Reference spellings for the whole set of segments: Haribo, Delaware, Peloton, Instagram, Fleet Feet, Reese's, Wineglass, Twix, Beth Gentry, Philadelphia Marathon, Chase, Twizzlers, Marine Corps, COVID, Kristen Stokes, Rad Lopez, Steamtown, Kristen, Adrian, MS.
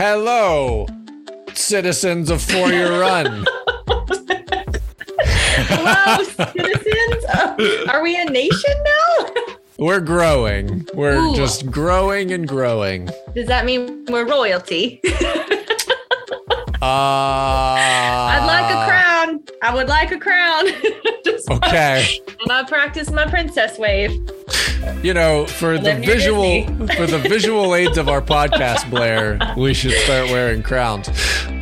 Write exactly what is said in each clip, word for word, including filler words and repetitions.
Hello, citizens of For Your Run. Hello, citizens. Uh, are we a nation now? We're growing. We're Ooh. just growing and growing. Does that mean we're royalty? uh, I'd like a crown. I would like a crown. Just okay. And I'll practice my princess wave. You know, for the visual for the visual aids of our podcast, Blair, we should start wearing crowns.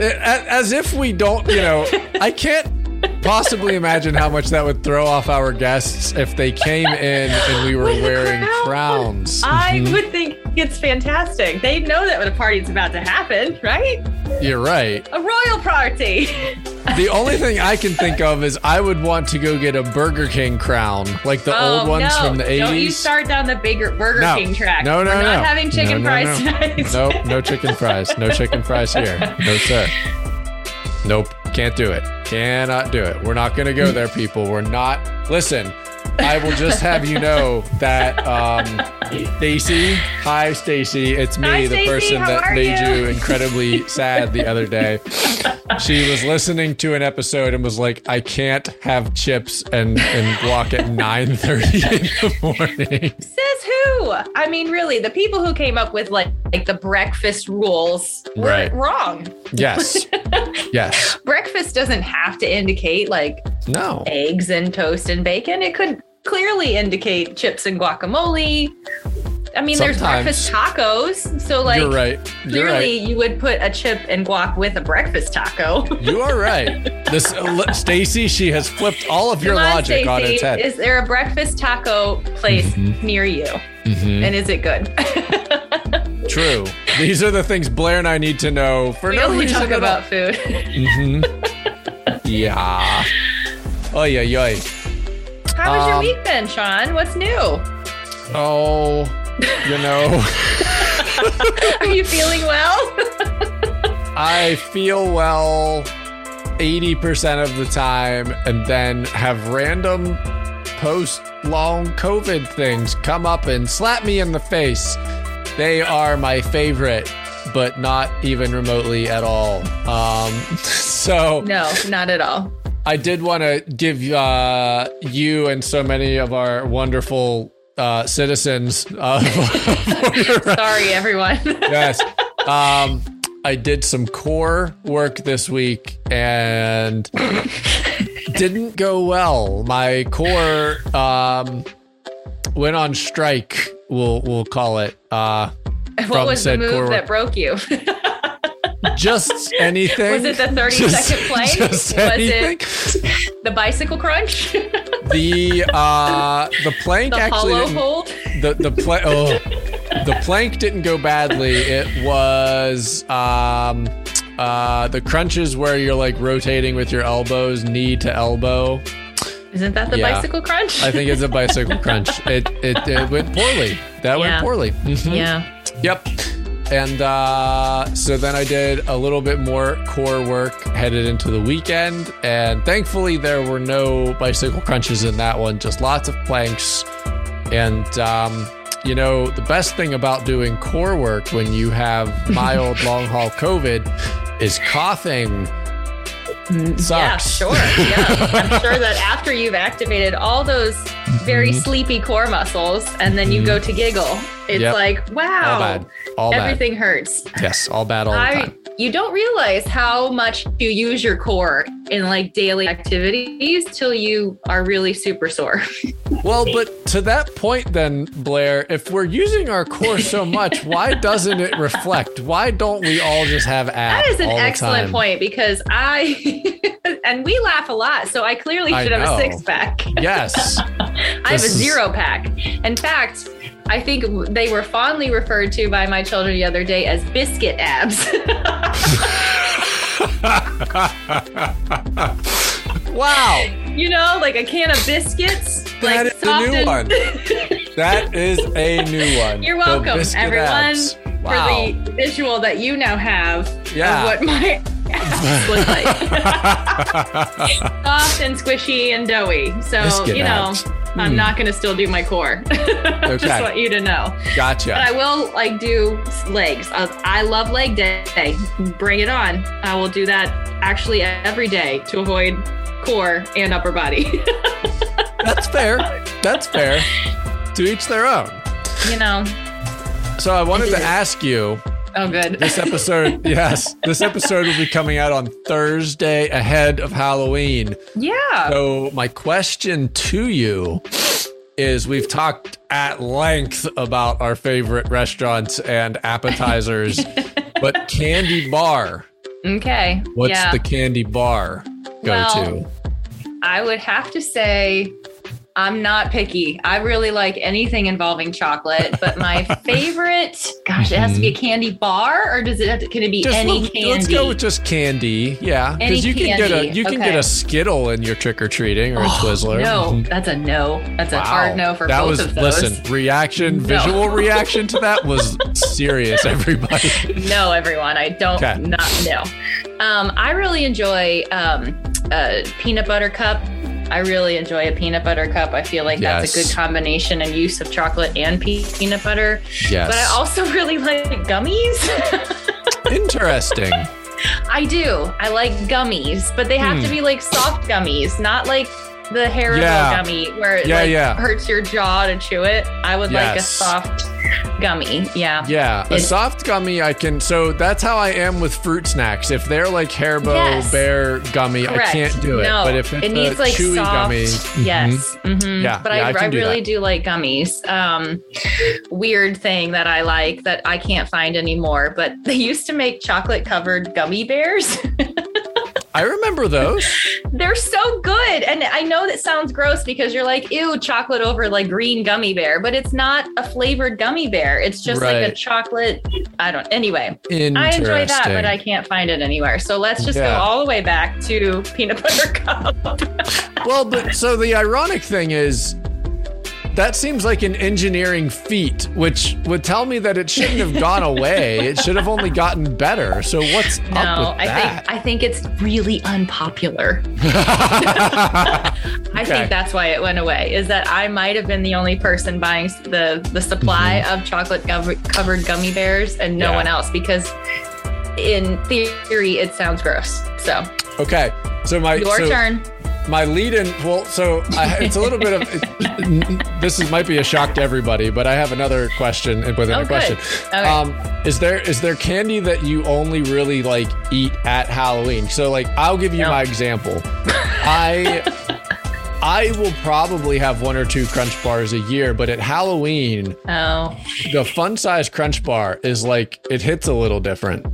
As if we don't, you know, I can't possibly imagine how much that would throw off our guests if they came in and we were With wearing crown. crowns. I mm-hmm. would think it's fantastic. They know that when a party's about to happen, right? You're right. A royal party. The only thing I can think of is I would want to go get a Burger King crown, like the oh, old ones no. from the eighties. Don't you start down the bigger Burger no. King track. No, no, We're no. We're not no. having chicken no, no, fries no. tonight. Nope, no chicken fries. No chicken fries here. No, sir. Nope, can't do it. Cannot do it. We're not going to go there, people. We're not. Listen, I will just have you know that um, Stacy, hi, Stacy. It's me, hi, the Stacey, person that made you? you incredibly sad the other day. She was listening to an episode and was like, I can't have chips and, and walk at nine thirty in the morning. Says who? I mean, really, the people who came up with like, like the breakfast rules were right. wrong. Yes. Yes. Breakfast doesn't have to indicate like no eggs and toast and bacon. It could clearly indicate chips and guacamole. I mean, Sometimes. there's breakfast tacos. So, like, You're right. You're clearly, right. you would put a chip and guac with a breakfast taco. You are right. This uh, Stacy, she has flipped all of Come your on, logic Stacey, on its head. Is there a breakfast taco place mm-hmm. near you? Mm-hmm. And is it good? True. These are the things Blair and I need to know for we no only reason. We talk about food. Mm-hmm. Yeah. Oy, oy, oy. How um, was your week then, Sean? What's new? Oh, you know. Are you feeling well? I feel well eighty percent of the time, and then have random post-long COVID things come up and slap me in the face. They are my favorite, but not even remotely at all. Um, so no, not at all. I did want to give uh, you and so many of our wonderful Uh, citizens of sorry everyone yes um, I did some core work this week and didn't go well. My core um, went on strike, we'll we'll call it. Uh, what was the move core that broke you? Just anything. Was it the thirty-second play? Just was anything. It the bicycle crunch? The uh, the plank the actually. Hollow hold? The the plank. Oh, the plank didn't go badly. It was um, uh, the crunches where you're like rotating with your elbows, knee to elbow. Isn't that the yeah. bicycle crunch? I think it's a bicycle crunch. It it, it went poorly. That yeah. went poorly. Mm-hmm. Yeah. Yep. And uh, so then I did a little bit more core work headed into the weekend. And thankfully, there were no bicycle crunches in that one, just lots of planks. And, um, you know, the best thing about doing core work when you have mild long haul COVID is coughing. Sucks. Yeah, sure. Yeah. I'm sure that after you've activated all those very mm-hmm. sleepy core muscles and then you mm-hmm. go to giggle, it's yep. like, wow, all bad. All everything bad. Hurts. Yes, all bad all I, the time. You don't realize how much you use your core in like daily activities till you are really super sore. Well, but to that point then, Blair, if we're using our core so much, why doesn't it reflect? Why don't we all just have abs? That is an all excellent point because I, and we laugh a lot. So I clearly should I have a six pack. Yes. I have a zero pack. In fact, I think they were fondly referred to by my children the other day as biscuit abs. Wow. You know, like a can of biscuits. That like is a new and- one. That is a new one. You're welcome, everyone, abs. Wow. For the visual that you now have yeah. of what my abs look like. Soft and squishy and doughy. So, biscuit you know. Abs. Mm. I'm not going to still do my core. Okay. Just want you to know. Gotcha. But I will like do legs. I, I love leg day. Bring it on. I will do that actually every day to avoid core and upper body. That's fair. That's fair. To each their own. You know. So I wanted to ask you. Oh, good. This episode, yes. This episode will be coming out on Thursday ahead of Halloween. Yeah. So my question to you is we've talked at length about our favorite restaurants and appetizers, but candy bar. Okay. What's yeah. the candy bar go well, to? I would have to say I'm not picky. I really like anything involving chocolate, but my favorite, gosh, it has to be a candy bar, or does it have to, can it be just any let's, candy? Let's go with just candy. Yeah. Because you candy. can get a you okay. can get a Skittle in your trick-or-treating or oh, a Twizzler. No, that's a no. That's wow. a hard no for that both was, of those. Listen, reaction, no. visual reaction to that was serious, everybody. No, everyone. I don't okay. not know. Um, I really enjoy um, a peanut butter cup. I really enjoy a peanut butter cup. I feel like yes. that's a good combination and use of chocolate and peanut butter. Yes. But I also really like gummies. Interesting. I do. I like gummies, but they have hmm. to be like soft gummies, not like the Haribo yeah. gummy where it yeah, like yeah. hurts your jaw to chew it. I would yes. like a soft gummy. Yeah. Yeah. A it, soft gummy I can. So that's how I am with fruit snacks. If they're like Haribo yes. Bear gummy, correct. I can't do it. No. But if it's it needs a like chewy soft, gummy. Yes. Mm-hmm. Mm-hmm. Yeah. But yeah, I, I, I do really that. do like gummies. Um, weird thing that I like that I can't find anymore, but they used to make chocolate covered gummy bears. I remember those. They're so good. And I know that sounds gross because you're like, ew, chocolate over like green gummy bear, but it's not a flavored gummy bear. It's just right. like a chocolate. I don't. Anyway, I enjoy that, but I can't find it anywhere. So let's just yeah. go all the way back to peanut butter cup. Well, but so the ironic thing is that seems like an engineering feat, which would tell me that it shouldn't have gone away. It should have only gotten better. So what's no, up with I that? No, I think it's really unpopular. I okay. think that's why it went away, is that I might have been the only person buying the, the supply mm-hmm. of chocolate-covered gummy bears and no yeah. one else, because in theory, it sounds gross. So Okay. So my Your so- turn. My lead-in, well, so I, it's a little bit of, it, this is, might be a shock to everybody, but I have another question within oh, a question. Okay. Um, is there is there candy that you only really, like, eat at Halloween? So, like, I'll give you no. my example. I I will probably have one or two Crunch Bars a year, but at Halloween, oh. the fun-size Crunch Bar is, like, it hits a little different.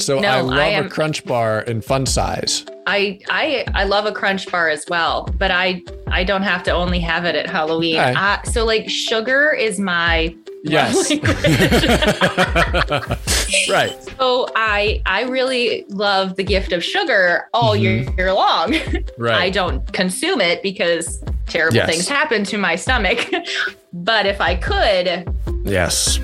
So no, I love I am, a Crunch Bar in fun size. I, I I love a Crunch Bar as well, but I I don't have to only have it at Halloween. Okay. I, so like sugar is my yes. Right. So I I really love the gift of sugar all mm-hmm. year, year long. Right. I don't consume it because terrible yes. things happen to my stomach. But if I could, yes.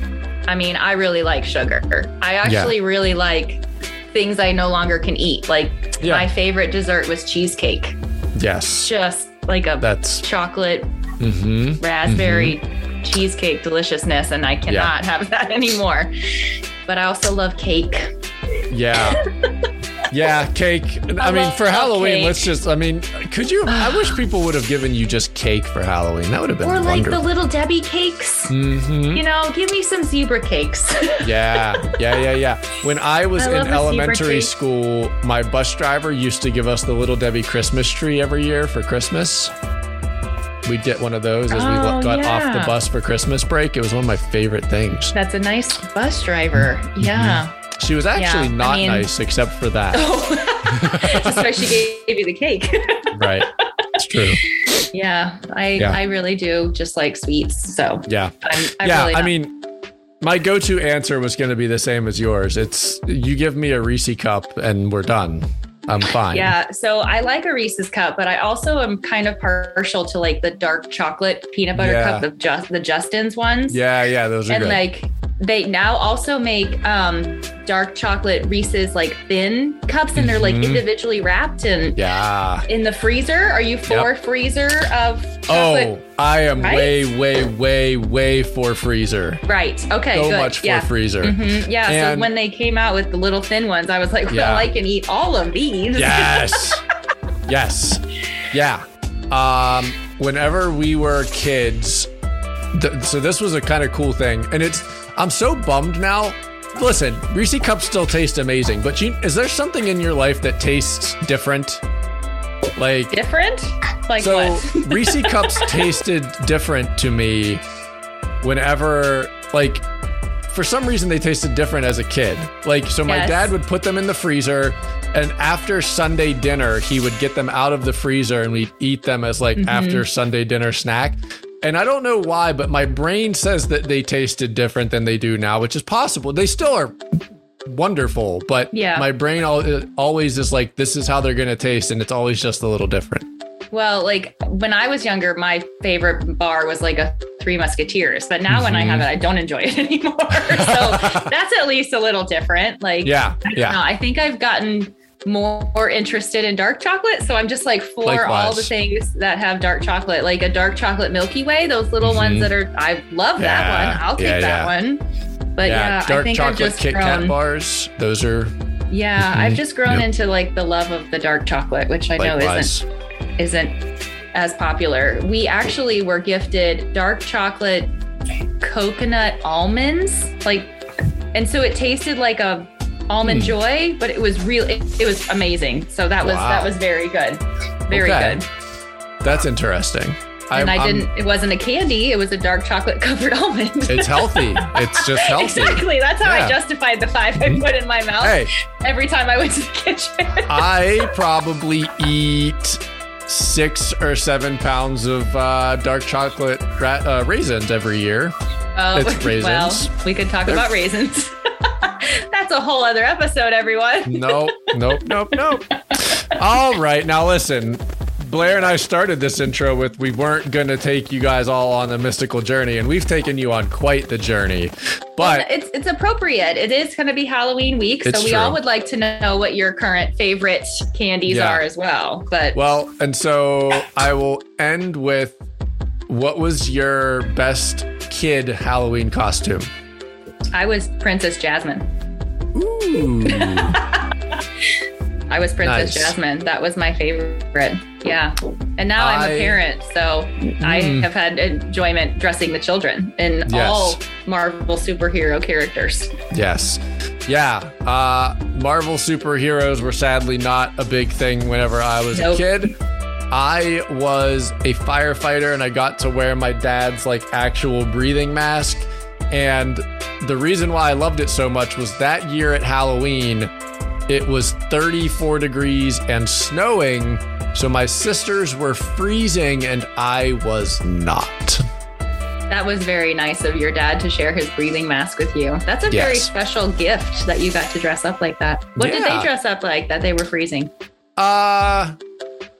I mean, I really like sugar. I actually yeah. really like things I no longer can eat. Like yeah. my favorite dessert was cheesecake. Yes. Just like a That's... chocolate mm-hmm. raspberry mm-hmm. cheesecake deliciousness. And I cannot yeah. have that anymore. But I also love cake. Yeah. Yeah, cake. I, I mean, for Halloween, cake. let's just, I mean, could you, I wish people would have given you just cake for Halloween. That would have been wonderful. Or like wonderful. the Little Debbie cakes. Mm-hmm. You know, give me some zebra cakes. yeah, yeah, yeah, yeah. When I was I in elementary school, my bus driver used to give us the Little Debbie Christmas tree every year for Christmas. We'd get one of those as oh, we got yeah. off the bus for Christmas break. It was one of my favorite things. That's a nice bus driver. Yeah. Mm-hmm. She was actually yeah, not I mean, nice, except for that. Oh. That's why she gave, gave you the cake. Right. It's true. Yeah. I yeah. I really do just like sweets. So yeah. I'm, I'm yeah. Really I mean, my go-to answer was going to be the same as yours. It's you give me a Reese's cup and we're done. I'm fine. Yeah. So I like a Reese's cup, but I also am kind of partial to like the dark chocolate peanut butter yeah. cup, the, just, the Justin's ones. Yeah. Yeah. Those are and good. And like, they now also make um, dark chocolate Reese's like thin cups, and they're mm-hmm. like individually wrapped and yeah. in the freezer. Are you for yep. freezer of chocolate? Oh, I am right? way, way, way, way for freezer. Right. Okay. So good. much for yeah. freezer. Mm-hmm. Yeah. And so when they came out with the little thin ones, I was like, well, yeah. I can eat all of these. Yes. yes. Yeah. Um, whenever we were kids, th- so this was a kind of cool thing, and it's, I'm so bummed now. Listen, Reese's cups still taste amazing, but you, is there something in your life that tastes different? Like different? Like so what? Reese's cups tasted different to me whenever, like, for some reason they tasted different as a kid. Like, so my yes. dad would put them in the freezer, and after Sunday dinner, he would get them out of the freezer and we'd eat them as like mm-hmm. after Sunday dinner snack. And I don't know why, but my brain says that they tasted different than they do now, which is possible. They still are wonderful, but yeah. my brain always is like, this is how they're going to taste. And it's always just a little different. Well, like when I was younger, my favorite bar was like a Three Musketeers. But now mm-hmm. when I have it, I don't enjoy it anymore. So that's at least a little different. Like, yeah, I, yeah. know, I think I've gotten more interested in dark chocolate, so I'm just like for Likewise. all the things that have dark chocolate, like a dark chocolate Milky Way, those little mm-hmm. ones that are I love yeah. that one. I'll take yeah, that yeah. one. But yeah, yeah dark I think chocolate I've just Kit grown, Kat bars, those are yeah mm-hmm. I've just grown yep. into like the love of the dark chocolate, which I Likewise. know isn't isn't as popular. We actually were gifted dark chocolate coconut almonds, like, and so it tasted like a Almond mm. Joy, but it was real. It, it was amazing. So that was wow. that was very good, very okay. good. That's interesting. And I'm, I didn't. I'm, it wasn't a candy. It was a dark chocolate covered almond. It's healthy. It's just healthy. Exactly. That's how yeah. I justified the five I put in my mouth hey. every time I went to the kitchen. I probably eat six or seven pounds of uh, dark chocolate ra- uh, raisins every year. Oh, it's raisins. Well, we could talk They're, about raisins. That's a whole other episode, everyone. Nope, nope, nope, nope. All right, now listen. Blair and I started this intro with we weren't going to take you guys all on a mystical journey, and we've taken you on quite the journey. But it's it's appropriate. It is going to be Halloween week, so we true. all would like to know what your current favorite candies yeah. are as well. But well, and so I will end with, what was your best kid Halloween costume? I was Princess Jasmine. Ooh. I was Princess nice. Jasmine. That was my favorite. Yeah. And now I, I'm a parent, so mm. I have had enjoyment dressing the children in yes. all Marvel superhero characters. Yes. Yeah. Uh, Marvel superheroes were sadly not a big thing whenever I was nope. a kid. I was a firefighter, and I got to wear my dad's like actual breathing mask. And the reason why I loved it so much was that year at Halloween, it was thirty-four degrees and snowing. So my sisters were freezing and I was not. That was very nice of your dad to share his breathing mask with you. That's a yes. very special gift that you got to dress up like that. What yeah. did they dress up like that they were freezing? Uh...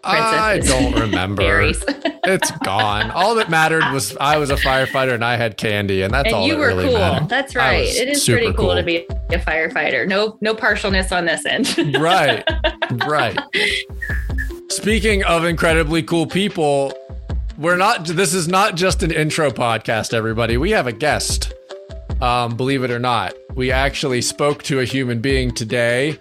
Princesses. I don't remember. It's gone. All that mattered was I was a firefighter and I had candy, and that's and all you that were really cool. mattered. That's right. It is pretty cool, cool to be a firefighter. No, no partialness on this end. Right. Right. Speaking of incredibly cool people, we're not. This is not just an intro podcast, everybody. We have a guest. Um, believe it or not, we actually spoke to a human being today.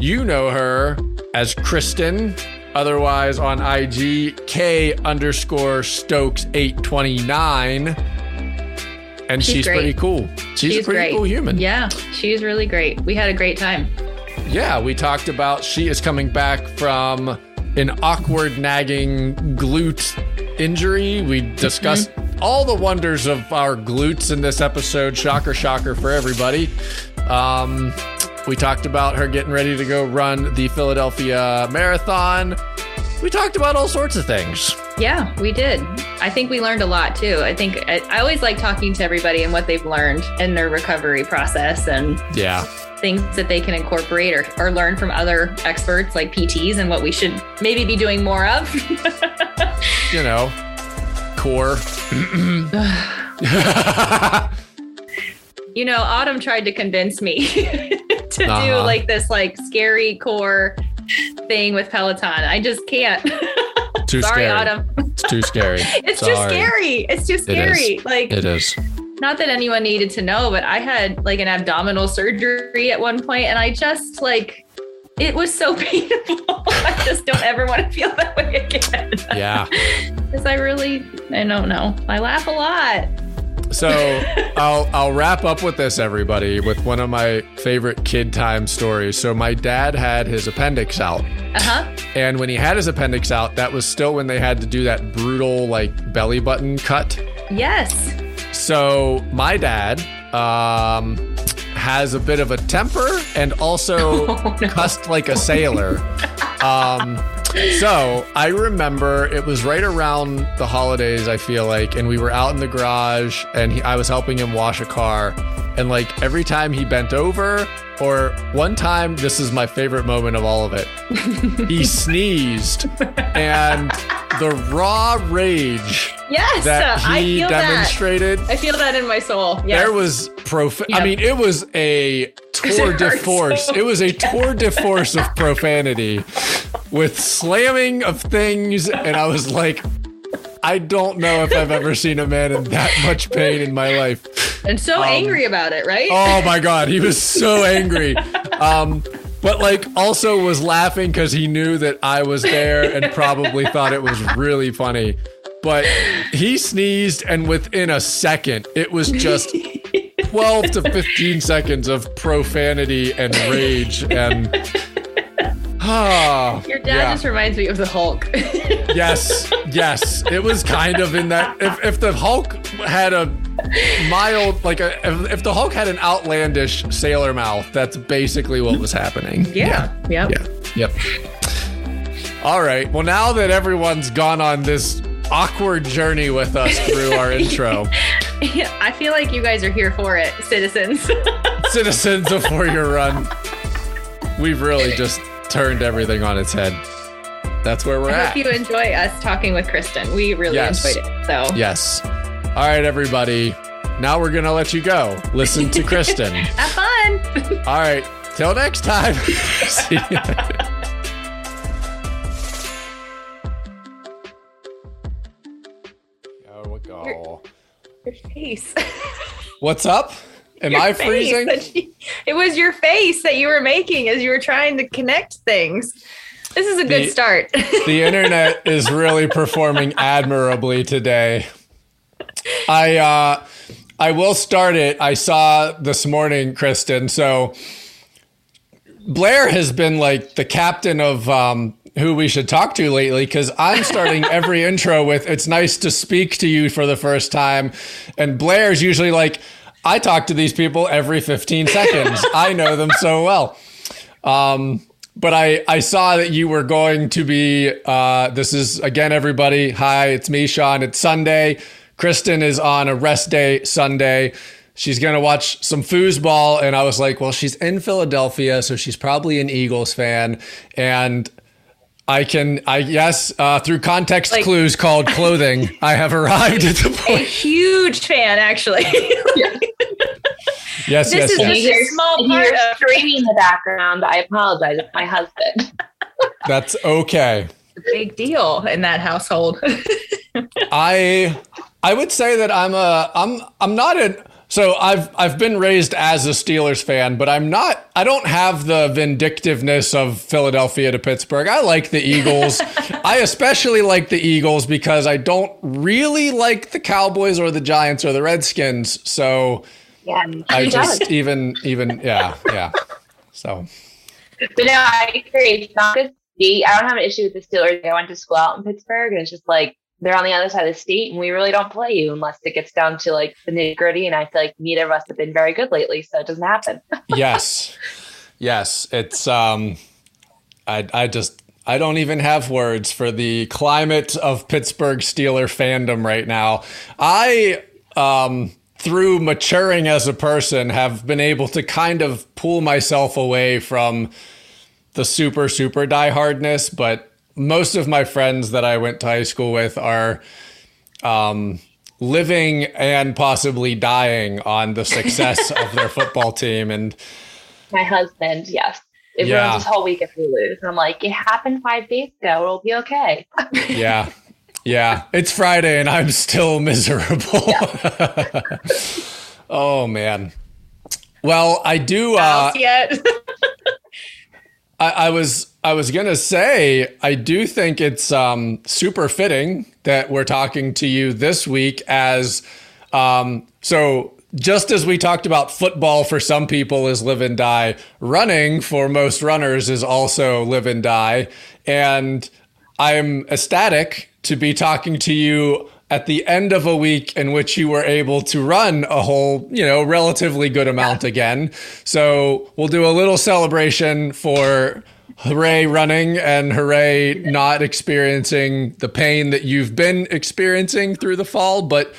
You know her as Kristen. Otherwise on I G, K underscore Stokes eight twenty-nine. And she's, she's pretty cool. She's, she's a pretty great. cool human. Yeah, she's really great. We had a great time. Yeah, we talked about she is coming back from an awkward nagging glute injury. We discussed mm-hmm. all the wonders of our glutes in this episode. Shocker, shocker for everybody. Um... We talked about her getting ready to go run the Philadelphia Marathon. We talked about all sorts of things. Yeah, we did. I think we learned a lot, too. I think I, I always like talking to everybody and what they've learned in their recovery process and yeah. things that they can incorporate or, or learn from other experts like P Ts and what we should maybe be doing more of. You know, core. you know, Autumn tried to convince me to uh-huh. do like this like scary core thing with Peloton. I just can't. Too Sorry, scary. Autumn. It's too scary. It's Sorry. too scary. It's too scary. It is. Like it is. Not that anyone needed to know, but I had like an abdominal surgery at one point, and I just like, it was so painful. I just don't ever want to feel that way again. Yeah. Because I really, I don't know. I laugh a lot. So I'll I'll wrap up with this, everybody, with one of my favorite kid time stories. So my dad had his appendix out. Uh-huh. And when he had his appendix out, that was still when they had to do that brutal like belly button cut. Yes. So my dad um, has a bit of a temper and also oh, no. cussed like a sailor. Um, so I remember it was right around the holidays, I feel like, and we were out in the garage and he, I was helping him wash a car. And like every time he bent over, or one time, this is my favorite moment of all of it, he sneezed, and the raw rage yes, that he I feel demonstrated. That. I feel that in my soul. Yes. There was prof- yep. I mean, it was a tour de force. So- it was a tour de force of profanity with slamming of things. And I was like, I don't know if I've ever seen a man in that much pain in my life. And so um, angry about it, right? Oh my God. He was so angry. Um, but like also was laughing because he knew that I was there and probably thought it was really funny. But he sneezed, and within a second, it was just twelve to fifteen seconds of profanity and rage and... Your dad yeah. just reminds me of the Hulk. Yes, yes. It was kind of in that. If, if the Hulk had a mild, like a, if, if the Hulk had an outlandish sailor mouth, that's basically what was happening. Yeah. yeah. Yep. Yeah. Yep. All right. Well, now that everyone's gone on this awkward journey with us through our intro. I feel like you guys are here for it, citizens. Citizens of For Your Run. We've really just turned everything on its head. That's where we're I at. I hope you enjoy us talking with Kristen. We really yes. enjoyed it. So yes. All right, everybody. Now we're going to let you go. Listen to Kristen. Have fun. All right. Till next time. See you later. Your, your face. What's up? Am your I freezing? She, it was your face that you were making as you were trying to connect things. This is a the, good start. The internet is really performing admirably today. I uh, I will start it. I saw this morning, Kristen. So Blair has been like the captain of um, who we should talk to lately, because I'm starting every intro with, it's nice to speak to you for the first time. And Blair's usually like, I talk to these people every fifteen seconds. I know them so well. Um, but I, I saw that you were going to be, uh, this is again, everybody. Hi, it's me, Sean. It's Sunday. Kristen is on a rest day Sunday. She's going to watch some foosball. And I was like, well, she's in Philadelphia, so she's probably an Eagles fan. And I can, I yes, uh, through context like, clues called clothing, I have arrived at the point. A huge fan, actually. yes, yes, this yes. is yes. just a small part You're of screaming in the background. I apologize. It's my husband. That's okay. It's a big deal in that household. I, I would say that I'm a, I'm, I'm not an. So I've I've been raised as a Steelers fan, but I'm not I don't have the vindictiveness of Philadelphia to Pittsburgh. I like the Eagles. I especially like the Eagles because I don't really like the Cowboys or the Giants or the Redskins. So yeah, I just does. even even yeah, yeah. So But no, I agree. It's not good to see. I don't have an issue with the Steelers. I went to school out in Pittsburgh, and it's just like they're on the other side of the state, and we really don't play you unless it gets down to like the nitty gritty. And I feel like neither of us have been very good lately, so it doesn't happen. yes, yes, it's. Um, I I just I don't even have words for the climate of Pittsburgh Steeler fandom right now. I um, through maturing as a person have been able to kind of pull myself away from the super super diehardness, but. Most of my friends that I went to high school with are um, living and possibly dying on the success of their football team. And my husband, yes. It yeah. ruins his whole week if we lose. And I'm like, it happened five days ago. It'll be okay. Yeah. Yeah. It's Friday and I'm still miserable. Yeah. Oh, man. Well, I do. Uh, yet. I, I was I was going to say, I do think it's um, super fitting that we're talking to you this week as um, so. Just as we talked about football for some people is live and die, running for most runners is also live and die. And I'm ecstatic to be talking to you at the end of a week in which you were able to run a whole, you know, relatively good amount again. So we'll do a little celebration for hooray running and hooray not experiencing the pain that you've been experiencing through the fall. But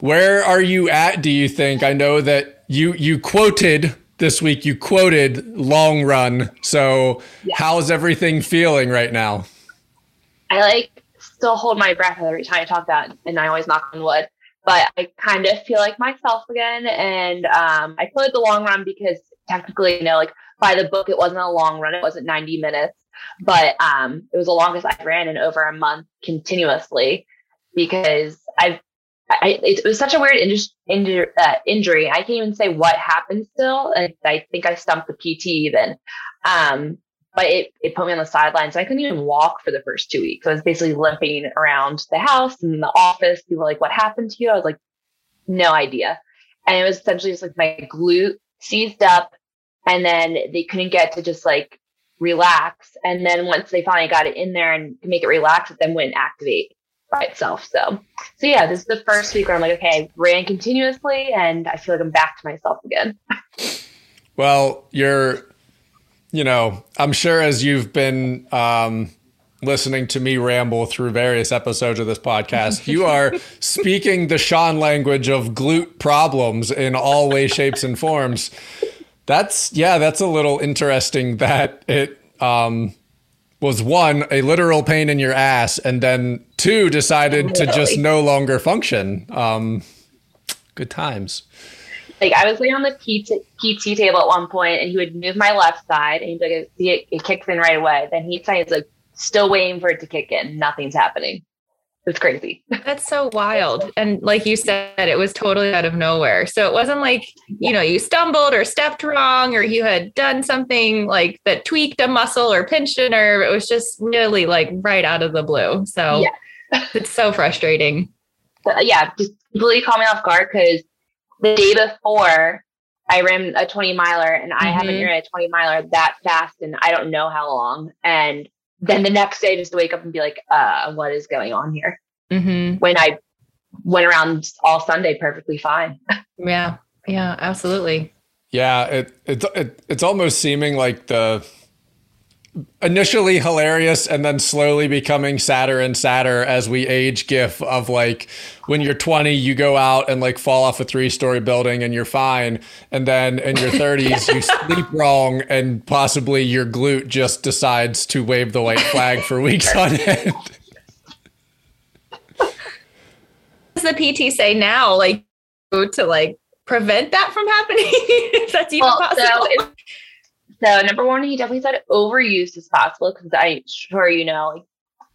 where are you at, do you think? I know that you you quoted this week, you quoted long run. So yeah. How's everything feeling right now? I like still hold my breath every time I talk about it, and I always knock on wood, but I kind of feel like myself again. And um, I quoted the long run because technically, you know, like by the book, it wasn't a long run. It wasn't ninety minutes, but um, it was the longest I ran in over a month continuously because I've, I, it was such a weird indus, injur, uh, injury. I can't even say what happened still. And I think I stumped the P T even. Um, but it, it put me on the sidelines. So I couldn't even walk for the first two weeks. I was basically limping around the house and the office. People were like, what happened to you? I was like, no idea. And it was essentially just like my glute seized up and then they couldn't get to just like relax. And then once they finally got it in there and make it relax, it then wouldn't activate by itself. So, so yeah, this is the first week where I'm like, okay, I ran continuously and I feel like I'm back to myself again. Well, you're, you know, I'm sure as you've been um, listening to me ramble through various episodes of this podcast, you are speaking the Sean language of glute problems in all ways, shapes, and forms. That's, yeah, that's a little interesting that it, um, was one, a literal pain in your ass, and then two, decided really? to just no longer function. Um, good times. Like I was laying on the P T table at one point and he would move my left side and he'd be like, see it, it kicks in right away. Then he'd say, he's like, still waiting for it to kick in. Nothing's happening. It's crazy. That's so wild. And like you said, it was totally out of nowhere. So it wasn't like, you know, you stumbled or stepped wrong or you had done something like that tweaked a muscle or pinched a nerve. It was just really like right out of the blue. So yeah. It's so frustrating. But yeah, just completely caught me off guard because the day before I ran a twenty miler and I mm-hmm. haven't ran a twenty miler that fast and I don't know how long. And then the next day, just to wake up and be like, uh, what is going on here? Mm-hmm. When I went around all Sunday, perfectly fine. Yeah. Yeah, absolutely. Yeah. It, it, it, it's almost seeming like the initially hilarious and then slowly becoming sadder and sadder as we age gif of like, when you're twenty, you go out and like fall off a three story building and you're fine. And then in your thirties, you sleep wrong and possibly your glute just decides to wave the white flag for weeks on end. What does the P T say now? Like to like prevent that from happening? If that's even well, possible. So So number one, he definitely said overuse is possible because I'm sure, you know, like,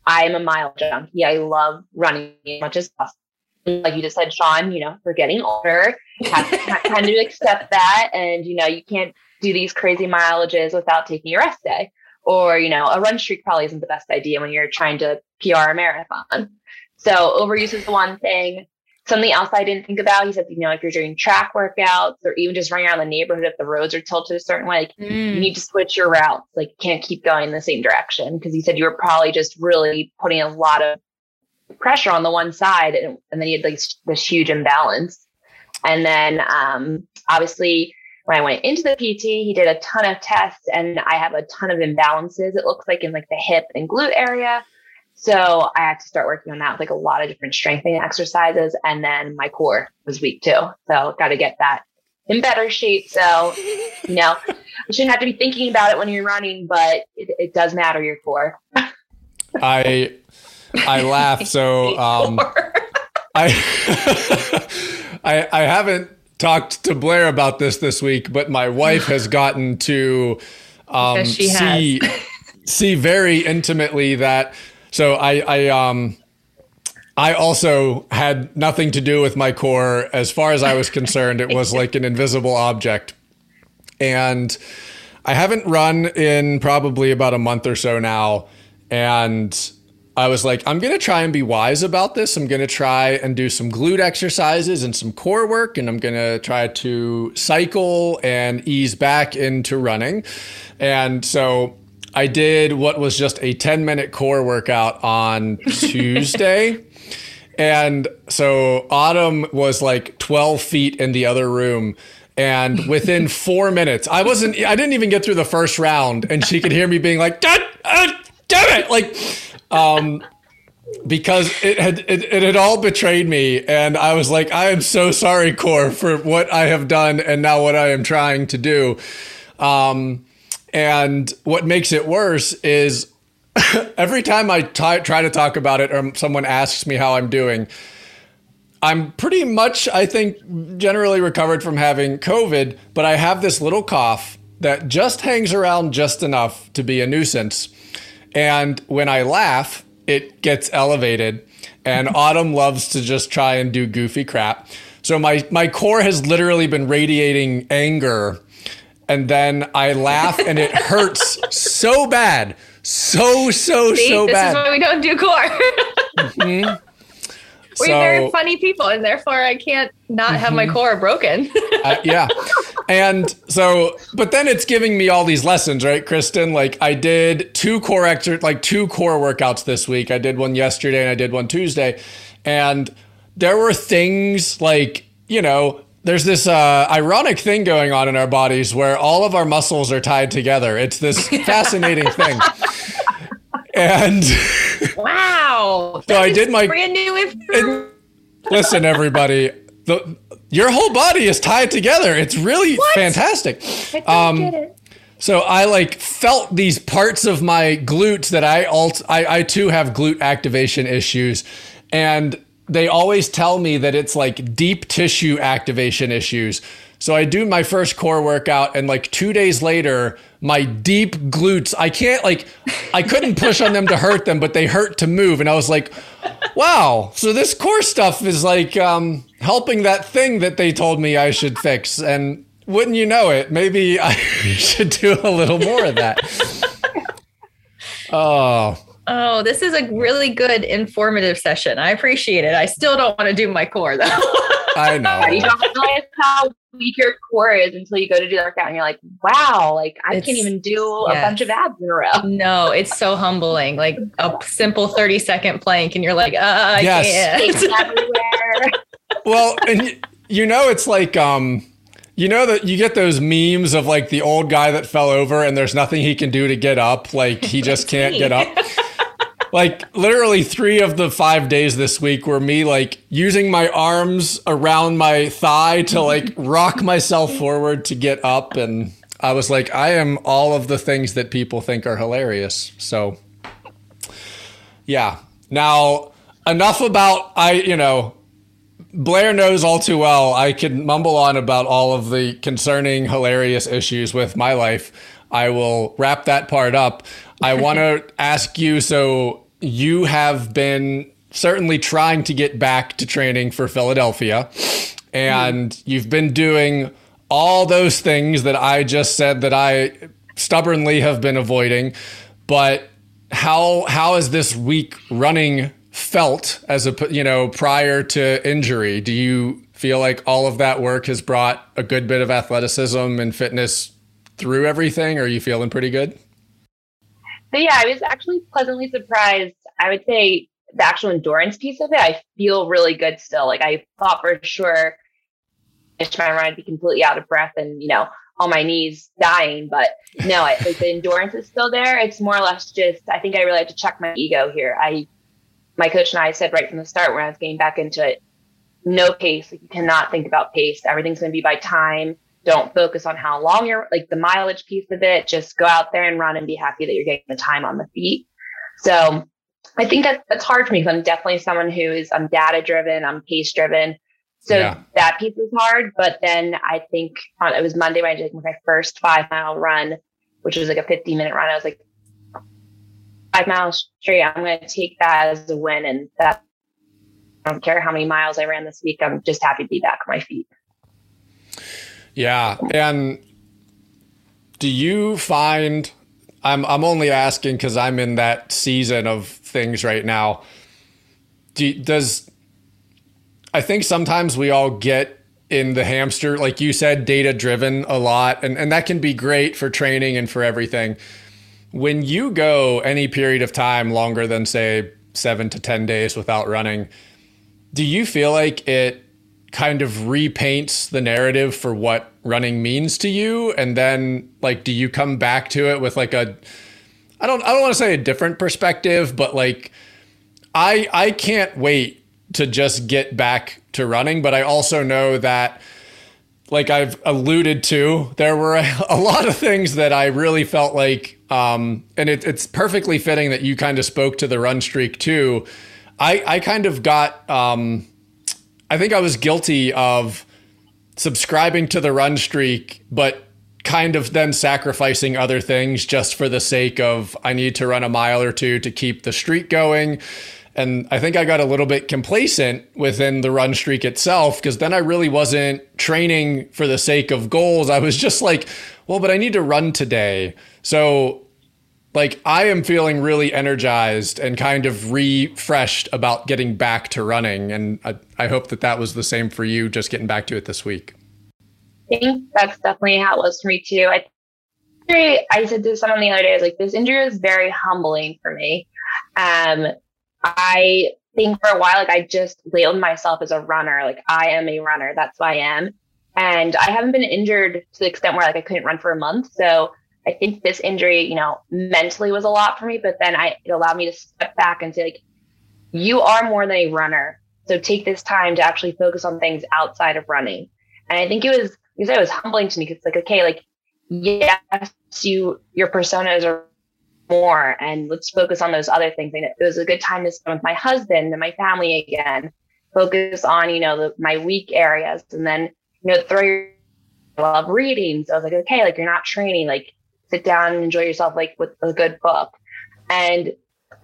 I'm a mile junkie. I love running as much as possible. Like you just said, Sean, you know, we're getting older. Have to kind of accept that. And, you know, you can't do these crazy mileages without taking a rest day. Or, you know, a run streak probably isn't the best idea when you're trying to P R a marathon. So overuse is the one thing. Something else I didn't think about, he said, you know, if you're doing track workouts or even just running around the neighborhood, if the roads are tilted a certain way, like mm. you need to switch your routes. Like you can't keep going in the same direction. Cause he said you were probably just really putting a lot of pressure on the one side. And, and then you had like this huge imbalance. And then um, obviously when I went into the P T, he did a ton of tests and I have a ton of imbalances. It looks like in like the hip and glute area. So I had to start working on that with like a lot of different strengthening exercises. And then my core was weak too. So got to get that in better shape. So, you know, you shouldn't have to be thinking about it when you're running, but it, it does matter your core. I, I laugh. So, um, I, I I haven't talked to Blair about this this week, but my wife has gotten to um, she see has. see very intimately that. So I I um I also had nothing to do with my core as far as I was concerned. It was like an invisible object, and I haven't run in probably about a month or so now, and I was like, I'm going to try and be wise about this. I'm going to try and do some glute exercises and some core work, and I'm going to try to cycle and ease back into running. And so I did what was just a ten minute core workout on Tuesday. And so Autumn was like twelve feet in the other room. And within four minutes, I wasn't, I didn't even get through the first round, and she could hear me being like, damn it. Like, um, because it had, it, it had all betrayed me. And I was like, I am so sorry, Core, for what I have done and now what I am trying to do. Um, and what makes it worse is every time I t- try to talk about it, or someone asks me how I'm doing, I'm pretty much, I think, generally recovered from having COVID, but I have this little cough that just hangs around just enough to be a nuisance. And when I laugh, it gets elevated, and Autumn loves to just try and do goofy crap. So my, my core has literally been radiating anger, and then I laugh and it hurts so bad. So, so, See, so this bad. This is why we don't do core. Mm-hmm. We're so, very funny people, and therefore I can't not have my core broken. uh, yeah. And so, but then it's giving me all these lessons, right, Kristen? Like I did two core exer- like two core workouts this week. I did one yesterday and I did one Tuesday. And there were things like, you know, there's this uh, ironic thing going on in our bodies where all of our muscles are tied together. It's this fascinating thing. And wow. So I did my brand new information. Listen, everybody, the, your whole body is tied together. It's really what? fantastic. I um, get it. So I like felt these parts of my glutes that I, alt- I, I too have glute activation issues. And they always tell me that it's like deep tissue activation issues. So I do my first core workout, and like two days later, my deep glutes, I can't like, I couldn't push on them to hurt them, but they hurt to move. And I was like, wow. So this core stuff is like um, helping that thing that they told me I should fix. And wouldn't you know it, maybe I should do a little more of that. Oh. Oh, this is a really good informative session. I appreciate it. I still don't want to do my core though. I know. You don't realize how weak your core is until you go to do the workout and you're like, wow, like I it's, can't even do yes. a bunch of abs in a row. No, it's so humbling. Like a simple thirty second plank and you're like, uh, I yes. can't. Everywhere. Well, and you, you know, it's like, um, you know that you get those memes of like the old guy that fell over and there's nothing he can do to get up. Like he just can't me. get up. Like literally three of the five days this week were me like using my arms around my thigh to like rock myself forward to get up. And I was like, I am all of the things that people think are hilarious. So yeah. Now enough about, I, you know, Blair knows all too well. I can mumble on about all of the concerning, hilarious issues with my life. I will wrap that part up. I want to ask you, so you have been certainly trying to get back to training for Philadelphia, and mm. you've been doing all those things that I just said that I stubbornly have been avoiding, but how how is this week running felt as a, you know, prior to injury? Do you feel like all of that work has brought a good bit of athleticism and fitness through everything, or are you feeling pretty good? So yeah, I was actually pleasantly surprised. I would say the actual endurance piece of it, I feel really good still. Like I thought for sure, finished my run, I'd be completely out of breath and, you know, on my knees dying. But no, I, like the endurance is still there. It's more or less just, I think I really had to check my ego here. I, my coach and I said right from the start when I was getting back into it, no pace. Like you cannot think about pace. Everything's going to be by time. Don't focus on how long you're, like the mileage piece of it. Just go out there and run and be happy that you're getting the time on the feet. So I think that that's hard for me because I'm definitely someone who is, I'm data driven, I'm pace driven. So yeah. that piece was hard. But then I think on, it was Monday when I did my first five mile run, which was like a fifty minute run. I was like, five miles straight, I'm going to take that as a win. And that, I don't care how many miles I ran this week. I'm just happy to be back on my feet. Yeah. And do you find, I'm I'm only asking because I'm in that season of things right now. Do, does, I think sometimes we all get in the hamster, like you said, data driven a lot. And, and that can be great for training and for everything. When you go any period of time longer than, say, seven to ten days without running, do you feel like it kind of repaints the narrative for what running means to you? And then, like, do you come back to it with like a, I don't, I don't want to say a different perspective, but like, I, I can't wait to just get back to running. But I also know that, like I've alluded to, there were a, a lot of things that I really felt like, um, and it, it's perfectly fitting that you kind of spoke to the run streak too. I, I kind of got, um, I think I was guilty of subscribing to the run streak, but kind of then sacrificing other things just for the sake of, I need to run a mile or two to keep the streak going. And I think I got a little bit complacent within the run streak itself, because then I really wasn't training for the sake of goals. I was just like, well, but I need to run today. So like I am feeling really energized and kind of refreshed about getting back to running. And I, I hope that that was the same for you, just getting back to it this week. I think that's definitely how it was for me too. I, I said to someone the other day, I was like, this injury is very humbling for me. Um, I think for a while, like I just labeled myself as a runner. Like I am a runner. That's who I am. And I haven't been injured to the extent where like I couldn't run for a month. So I think this injury, you know, mentally was a lot for me, but then I, it allowed me to step back and say like, you are more than a runner. So take this time to actually focus on things outside of running. And I think it was, you said it was humbling to me because like, okay, like, yes, you, your persona is a more and let's focus on those other things. And it was a good time to spend with my husband and my family again, focus on, you know, the, my weak areas. And then, you know, throw your love reading. So I was like, okay, like you're not training, like sit down and enjoy yourself, like with a good book. And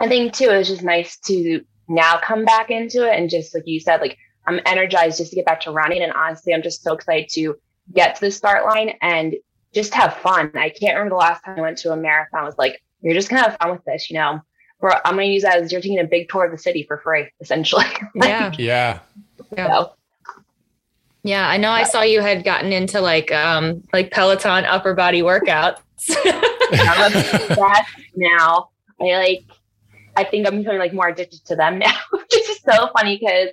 I think too, it was just nice to now come back into it. And just like you said, like I'm energized just to get back to running. And honestly, I'm just so excited to get to the start line and just have fun. I can't remember the last time I went to a marathon. I was like, you're just going to have fun with this, you know, or I'm going to use that as you're taking a big tour of the city for free, essentially. Yeah. like, yeah. Yeah. So. Yeah. I know. I saw you had gotten into like, um, like Peloton upper body workouts. I'm obsessed now. I like, I think I'm becoming like more addicted to them now, which is so funny because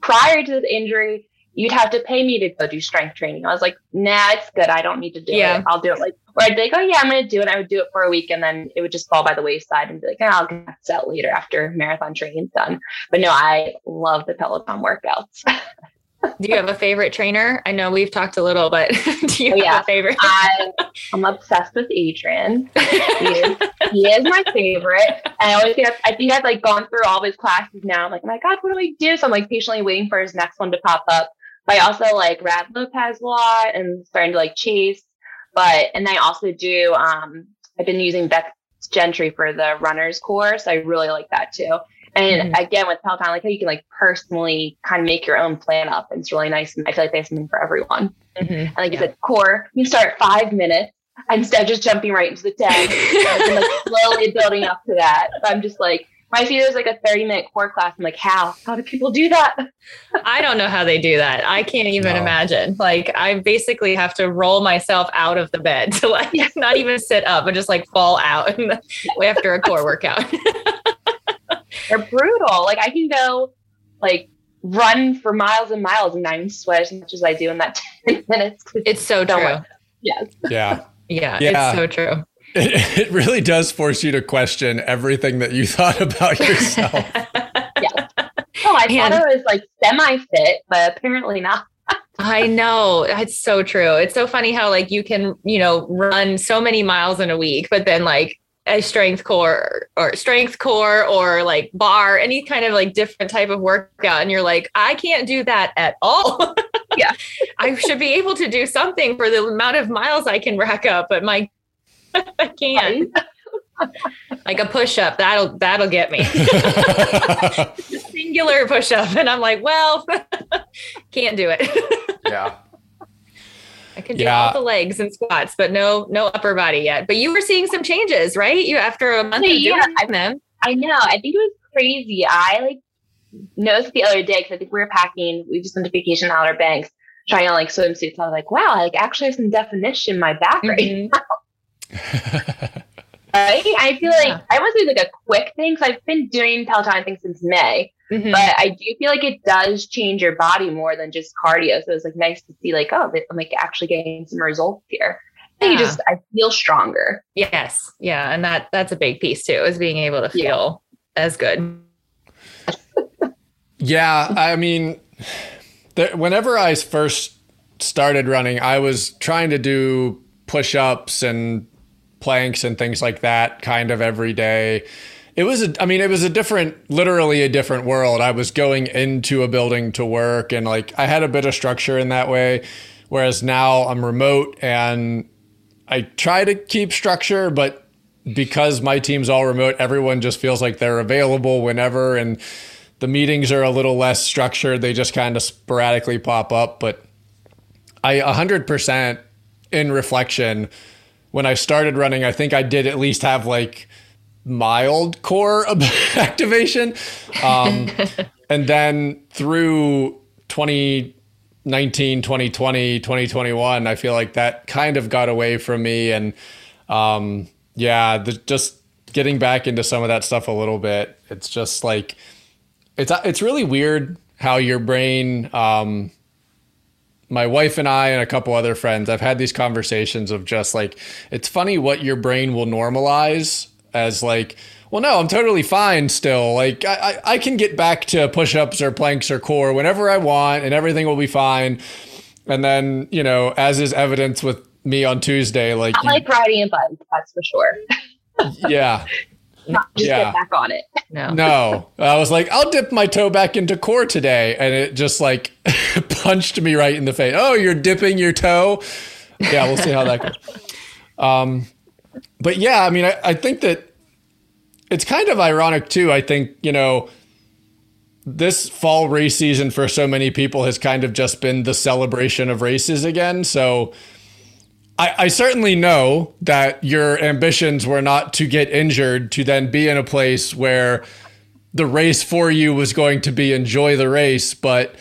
prior to the injury, you'd have to pay me to go do strength training. I was like, nah, it's good. I don't need to do yeah. it. I'll do it. Like, or I'd be like, oh yeah, I'm going to do it. I would do it for a week. And then it would just fall by the wayside and be like, oh, I'll get that out later after marathon training's done. But no, I love the Peloton workouts. Do you have a favorite trainer? I know we've talked a little, but do you oh, have yeah. a favorite? I, I'm obsessed with Adrian. He is, he is my favorite. And I always get, I think I've like gone through all his classes now. I'm like, oh my God, what do I do? So I'm like patiently waiting for his next one to pop up. But I also like Rad Lopez a lot and starting to like Chase. But, and I also do, um, I've been using Beth Gentry for the runner's course. I really like that too. And mm-hmm. again, with Peloton, I like how you can like personally kind of make your own plan up. And it's really nice. And I feel like they have something for everyone. Mm-hmm. And like yeah. you said, core, you start five minutes instead of just jumping right into the ten. And like slowly building up to that. So I'm just like, my feed is like a thirty minute core class. I'm like, how, how do people do that? I don't know how they do that. I can't even no. imagine. Like I basically have to roll myself out of the bed to like yeah. not even sit up and just like fall out the, after a core workout. They're brutal. Like I can go like run for miles and miles and I sweat as much as I do in that ten minutes. It's so true. Work. Yes. Yeah. Yeah. Yeah. It's so true. It really does force you to question everything that you thought about yourself. yeah. Oh, I and thought I was like semi-fit, but apparently not. I know. It's so true. It's so funny how like you can, you know, run so many miles in a week, but then like a strength core or strength core or like bar, any kind of like different type of workout. And you're like, I can't do that at all. Yeah. I should be able to do something for the amount of miles I can rack up, but my, I can't. Like a push-up, that'll, that'll get me. Singular push-up. And I'm like, well, can't do it. Yeah. I can do yeah. all the legs and squats, but no, no upper body yet. But you were seeing some changes, right? You after a month yeah, of doing I, them. I know. I think it was crazy. I like noticed the other day because I think we were packing. We just went to vacation at Outer Banks, trying on like swimsuits. I was like, wow, I like actually have some definition in my back mm-hmm. right now. Right? I feel yeah. like I must do like a quick thing because I've been doing Peloton things since May. Mm-hmm. But I do feel like it does change your body more than just cardio. So it's like nice to see like, oh, I'm like actually getting some results here. Yeah. You just, I feel stronger. Yes. Yeah. And that, that's a big piece too, is being able to feel yeah. as good. Yeah. I mean, there, whenever I first started running, I was trying to do push-ups and planks and things like that kind of every day. It was, a, I mean, it was a different, literally a different world. I was going into a building to work and like, I had a bit of structure in that way. Whereas now I'm remote and I try to keep structure, but because my team's all remote, everyone just feels like they're available whenever. And the meetings are a little less structured. They just kind of sporadically pop up. But I one hundred percent in reflection, when I started running, I think I did at least have like mild core activation. Um, and then through twenty nineteen, twenty twenty, twenty twenty-one, I feel like that kind of got away from me. And um, yeah, the, just getting back into some of that stuff a little bit. It's just like, it's, it's really weird how your brain, um, my wife and I and a couple other friends, I've had these conversations of just like, it's funny what your brain will normalize as like, well, no, I'm totally fine still. Like I, I, I can get back to push-ups or planks or core whenever I want and everything will be fine. And then, you know, as is evidence with me on Tuesday, like I you, like riding a bike, that's for sure. Yeah. Not just yeah. get back on it. No. No. I was like, I'll dip my toe back into core today. And it just like punched me right in the face. Oh, you're dipping your toe. Yeah. We'll see how that goes. Um, But yeah, I mean, I, I think that it's kind of ironic too. I think, you know, this fall race season for so many people has kind of just been the celebration of races again. So I, I certainly know that your ambitions were not to get injured, to then be in a place where the race for you was going to be enjoy the race. But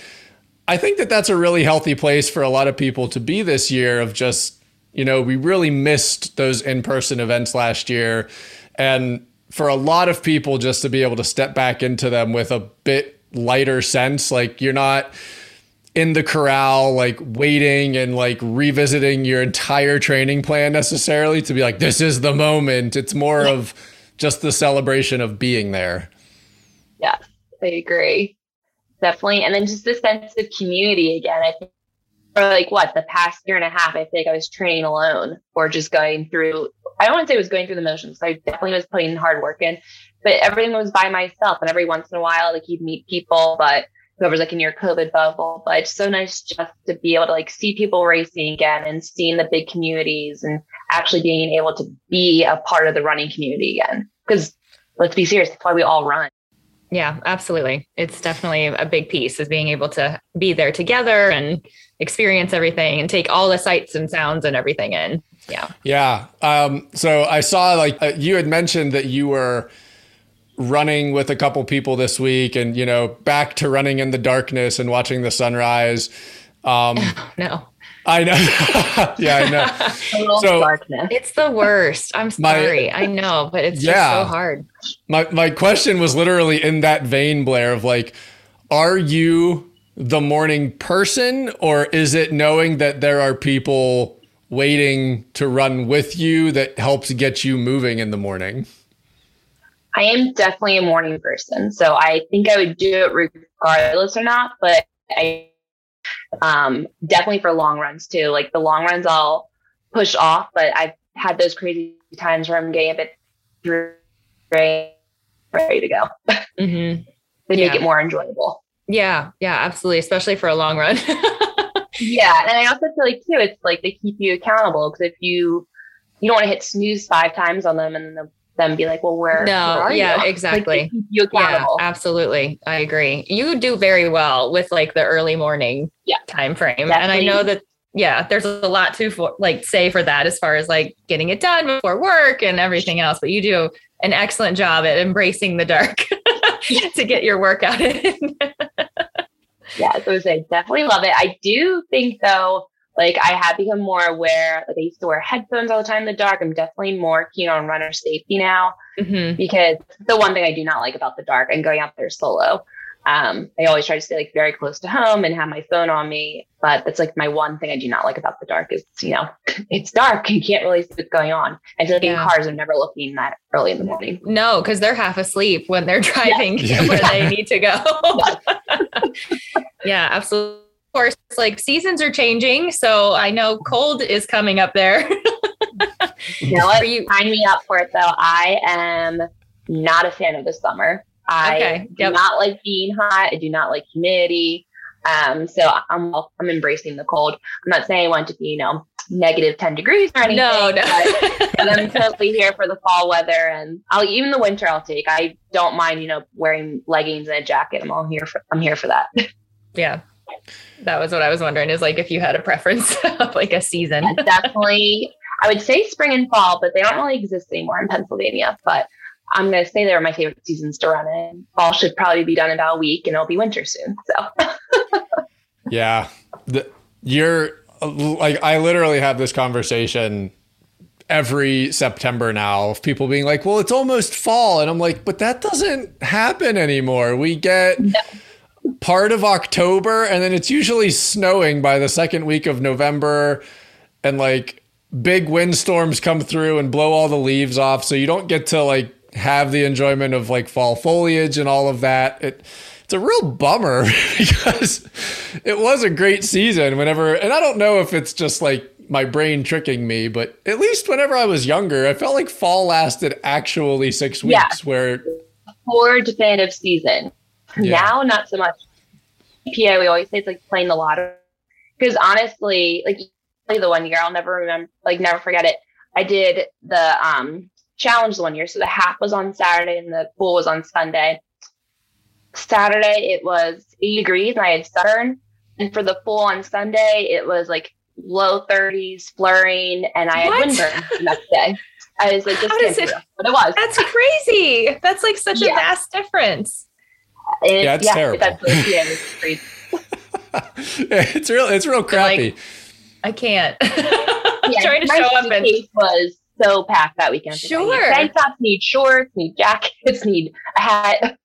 I think that that's a really healthy place for a lot of people to be this year of just, you know, we really missed those in-person events last year. And for a lot of people just to be able to step back into them with a bit lighter sense, like you're not in the corral, like waiting and like revisiting your entire training plan necessarily to be like, this is the moment. It's more of just the celebration of being there. Yeah, I agree. Definitely. And then just the sense of community again, I think. Or like what, the past year and a half, I feel like I was training alone or just going through, I don't want to say I was going through the motions. I definitely was putting hard work in, but everything was by myself. And every once in a while, like you'd meet people, but whoever's like in your COVID bubble, but it's so nice just to be able to like see people racing again and seeing the big communities and actually being able to be a part of the running community again. Because let's be serious, that's why we all run. Yeah, absolutely. It's definitely a big piece is being able to be there together and experience everything and take all the sights and sounds and everything in. Yeah. Yeah. Um, so I saw like uh, you had mentioned that you were running with a couple people this week and, you know, back to running in the darkness and watching the sunrise. Um, oh, no. I know. Yeah, I know. So, it's the worst. I'm sorry. My, I know, but it's yeah. just so hard. My my question was literally in that vein, Blair, of like, are you the morning person or is it knowing that there are people waiting to run with you that helps get you moving in the morning? I am definitely a morning person. So I think I would do it regardless or not, but I Um, definitely for long runs too. Like the long runs I'll push off, but I've had those crazy times where I'm getting a bit ready to go. Mm-hmm. They yeah. make it more enjoyable. Yeah. Yeah, absolutely. Especially for a long run. Yeah. And I also feel like too, it's like they keep you accountable, because if you, you don't want to hit snooze five times on them and then them be like, well, where, no, where are yeah, you? Exactly. Like, they keep you accountable. Yeah, absolutely. I agree. You do very well with like the early morning yeah. time frame. Definitely. And I know that, yeah, there's a lot to for, like say for that, as far as like getting it done before work and everything else, but you do an excellent job at embracing the dark to get your workout in. Yeah, so I definitely love it. I do think though, like I have become more aware, like I used to wear headphones all the time in the dark. I'm definitely more keen on runner safety now, mm-hmm. because the one thing I do not like about the dark and going out there solo, um, I always try to stay like very close to home and have my phone on me. But that's like my one thing I do not like about the dark is, you know, it's dark. You can't really see what's going on. And so yeah. cars are never looking that early in the morning. No, because they're half asleep when they're driving yeah. where yeah. they need to go. Yeah. Yeah, absolutely. Of course, like seasons are changing. So I know cold is coming up there. You know what? You sign me up for it though. I am not a fan of the summer. I okay. yep. do not like being hot. I do not like humidity. Um, so I'm I'm embracing the cold. I'm not saying I want to be, you know, negative ten degrees or anything. No, no. But, but I'm totally here for the fall weather, and I'll even the winter I'll take. I don't mind, you know, wearing leggings and a jacket. I'm all here for I'm here for that. Yeah. That was what I was wondering, is like if you had a preference of like a season. Yeah, definitely. I would say spring and fall, but they don't really exist anymore in Pennsylvania. But I'm going to say they're my favorite seasons to run in. Fall should probably be done in about a week, and it'll be winter soon. So, yeah, the, you're like, I literally have this conversation every September now of people being like, well, it's almost fall. And I'm like, but that doesn't happen anymore. We get no. part of October, and then it's usually snowing by the second week of November. And like big windstorms come through and blow all the leaves off. So you don't get to like have the enjoyment of like fall foliage and all of that. It, it's a real bummer because it was a great season whenever, and I don't know if it's just like my brain tricking me, but at least whenever I was younger, I felt like fall lasted actually six weeks yeah. where more definitive season. Yeah. Now, not so much. P A, we always say it's like playing the lottery, because honestly, like the one year I'll never remember, like never forget it. I did the, um, challenge one year. So the half was on Saturday and the full was on Sunday. Saturday, it was eighty degrees and I had sunburn. And for the full on Sunday, it was like low thirties, flurrying, and I what? had windburn the next day. I was like, just can't it, but it was. That's crazy. That's like such yeah. a vast difference. It, yeah, it's yeah, terrible. That's like, yeah, it's crazy. it's real, it's real crappy. Like, I can't. yeah, trying to show up and was so packed that weekend. Sure. Need tops, need shorts, need jackets, need a hat.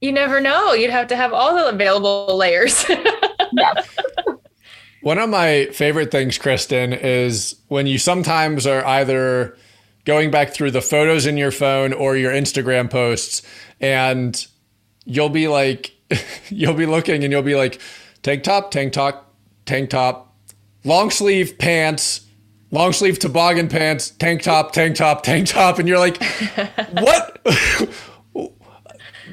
You never know. You'd have to have all the available layers. Yes. One of my favorite things, Kristen, is when you sometimes are either going back through the photos in your phone or your Instagram posts, and you'll be like, you'll be looking and you'll be like, tank top, tank top, tank top, long sleeve pants, long sleeve toboggan pants, tank top, tank top, tank top. And you're like, what?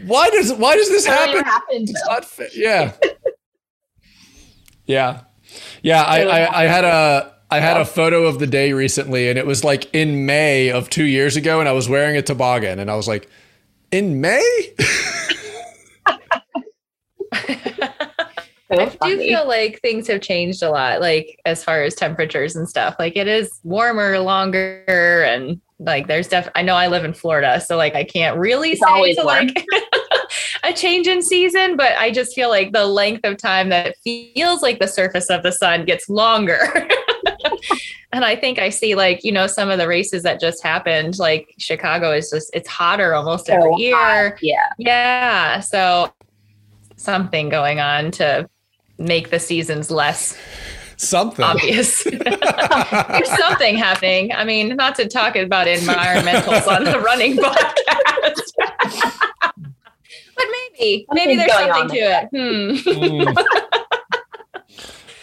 why does, why does this happen? Happened, it's not fa- yeah. yeah. Yeah. I, I, I had a, I had a photo of the day recently, and it was like in May of two years ago, and I was wearing a toboggan, and I was like, in May? I do feel like things have changed a lot, like as far as temperatures and stuff. Like it is warmer, longer, and like there's def. I know I live in Florida, so like I can't really it's say to warm. Like a change in season, but I just feel like the length of time that it feels like the surface of the sun gets longer. And I think I see like, you know, some of the races that just happened, like Chicago is just, it's hotter almost so every year. Hot. Yeah. Yeah. So something going on to make the seasons less something obvious. There's something happening. I mean, not to talk about environmentals on the running podcast, but maybe, maybe there's something to it. Hmm. Mm.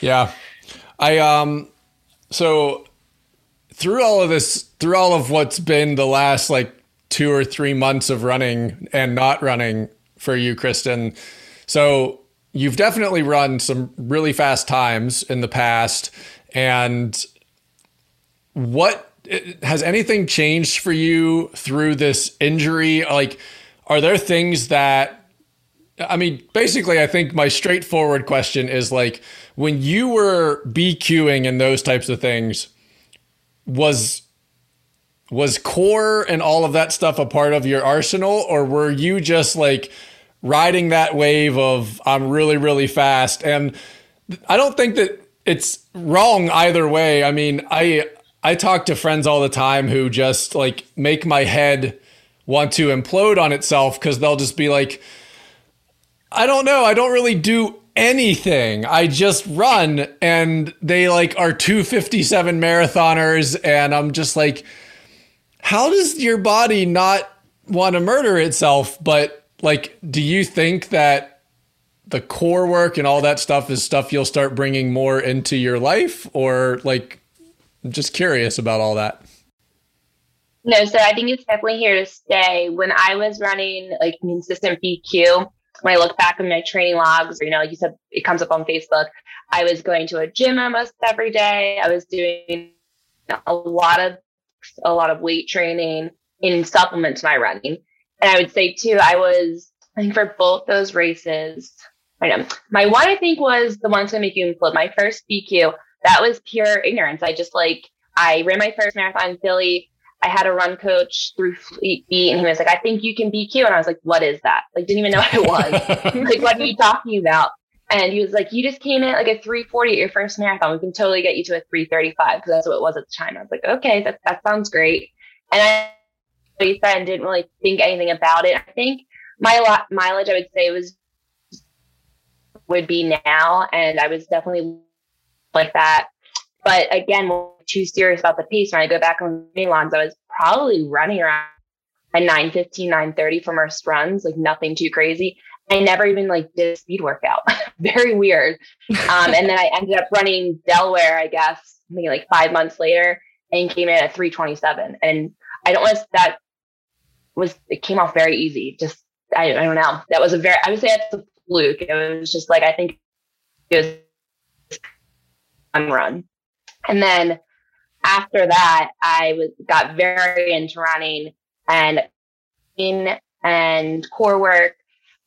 Yeah. I, um, so through all of this, through all of what's been the last like two or three months of running and not running for you, Kristen. So you've definitely run some really fast times in the past. And what has anything changed for you through this injury? Like, are there things that, I mean, basically, I think my straightforward question is like, when you were B Qing and those types of things, was was core and all of that stuff a part of your arsenal, or were you just like riding that wave of I'm really, really fast? And I don't think that it's wrong either way. I mean, I I talk to friends all the time who just like make my head want to implode on itself, because they'll just be like, I don't know, I don't really do anything, I just run. And they like are two fifty-seven marathoners, and I'm just like, how does your body not want to murder itself? But like, do you think that the core work and all that stuff is stuff you'll start bringing more into your life? Or like, I'm just curious about all that. No, so I think it's definitely here to stay. When I was running like an consistent B Q, when I look back on my training logs, or, you know, like you said, it comes up on Facebook, I was going to a gym almost every day. I was doing a lot of, a lot of weight training in supplement to my running. And I would say too, I was, I think for both those races, I know my one, I think was the one that's going to make you implode. My first B Q, that was pure ignorance. I just like, I ran my first marathon in Philly. I had a run coach through Fleet Feet, and he was like, I think you can B Q. And I was like, what is that? Like, didn't even know what it was. Like, what are you talking about? And he was like, you just came in at like a three forty at your first marathon. We can totally get you to a three thirty-five, because that's what it was at the time. I was like, okay, that, that sounds great. And I, like you said, and didn't really think anything about it. I think my lot, mileage, I would say, was would be now. And I was definitely like that. But again, when I'm too serious about the pace, when I go back on running logs, I was probably running around at nine fifteen, nine thirty for most runs, like nothing too crazy. I never even like did a speed workout. Very weird. Um, and then I ended up running Delaware, I guess, maybe like five months later, and came in at three twenty-seven. And I don't know, that was, it came off very easy. Just, I, I don't know. That was a very, I would say that's a fluke. It was just like, I think it was fun run. And then after that, I was, got very into running and in and core work.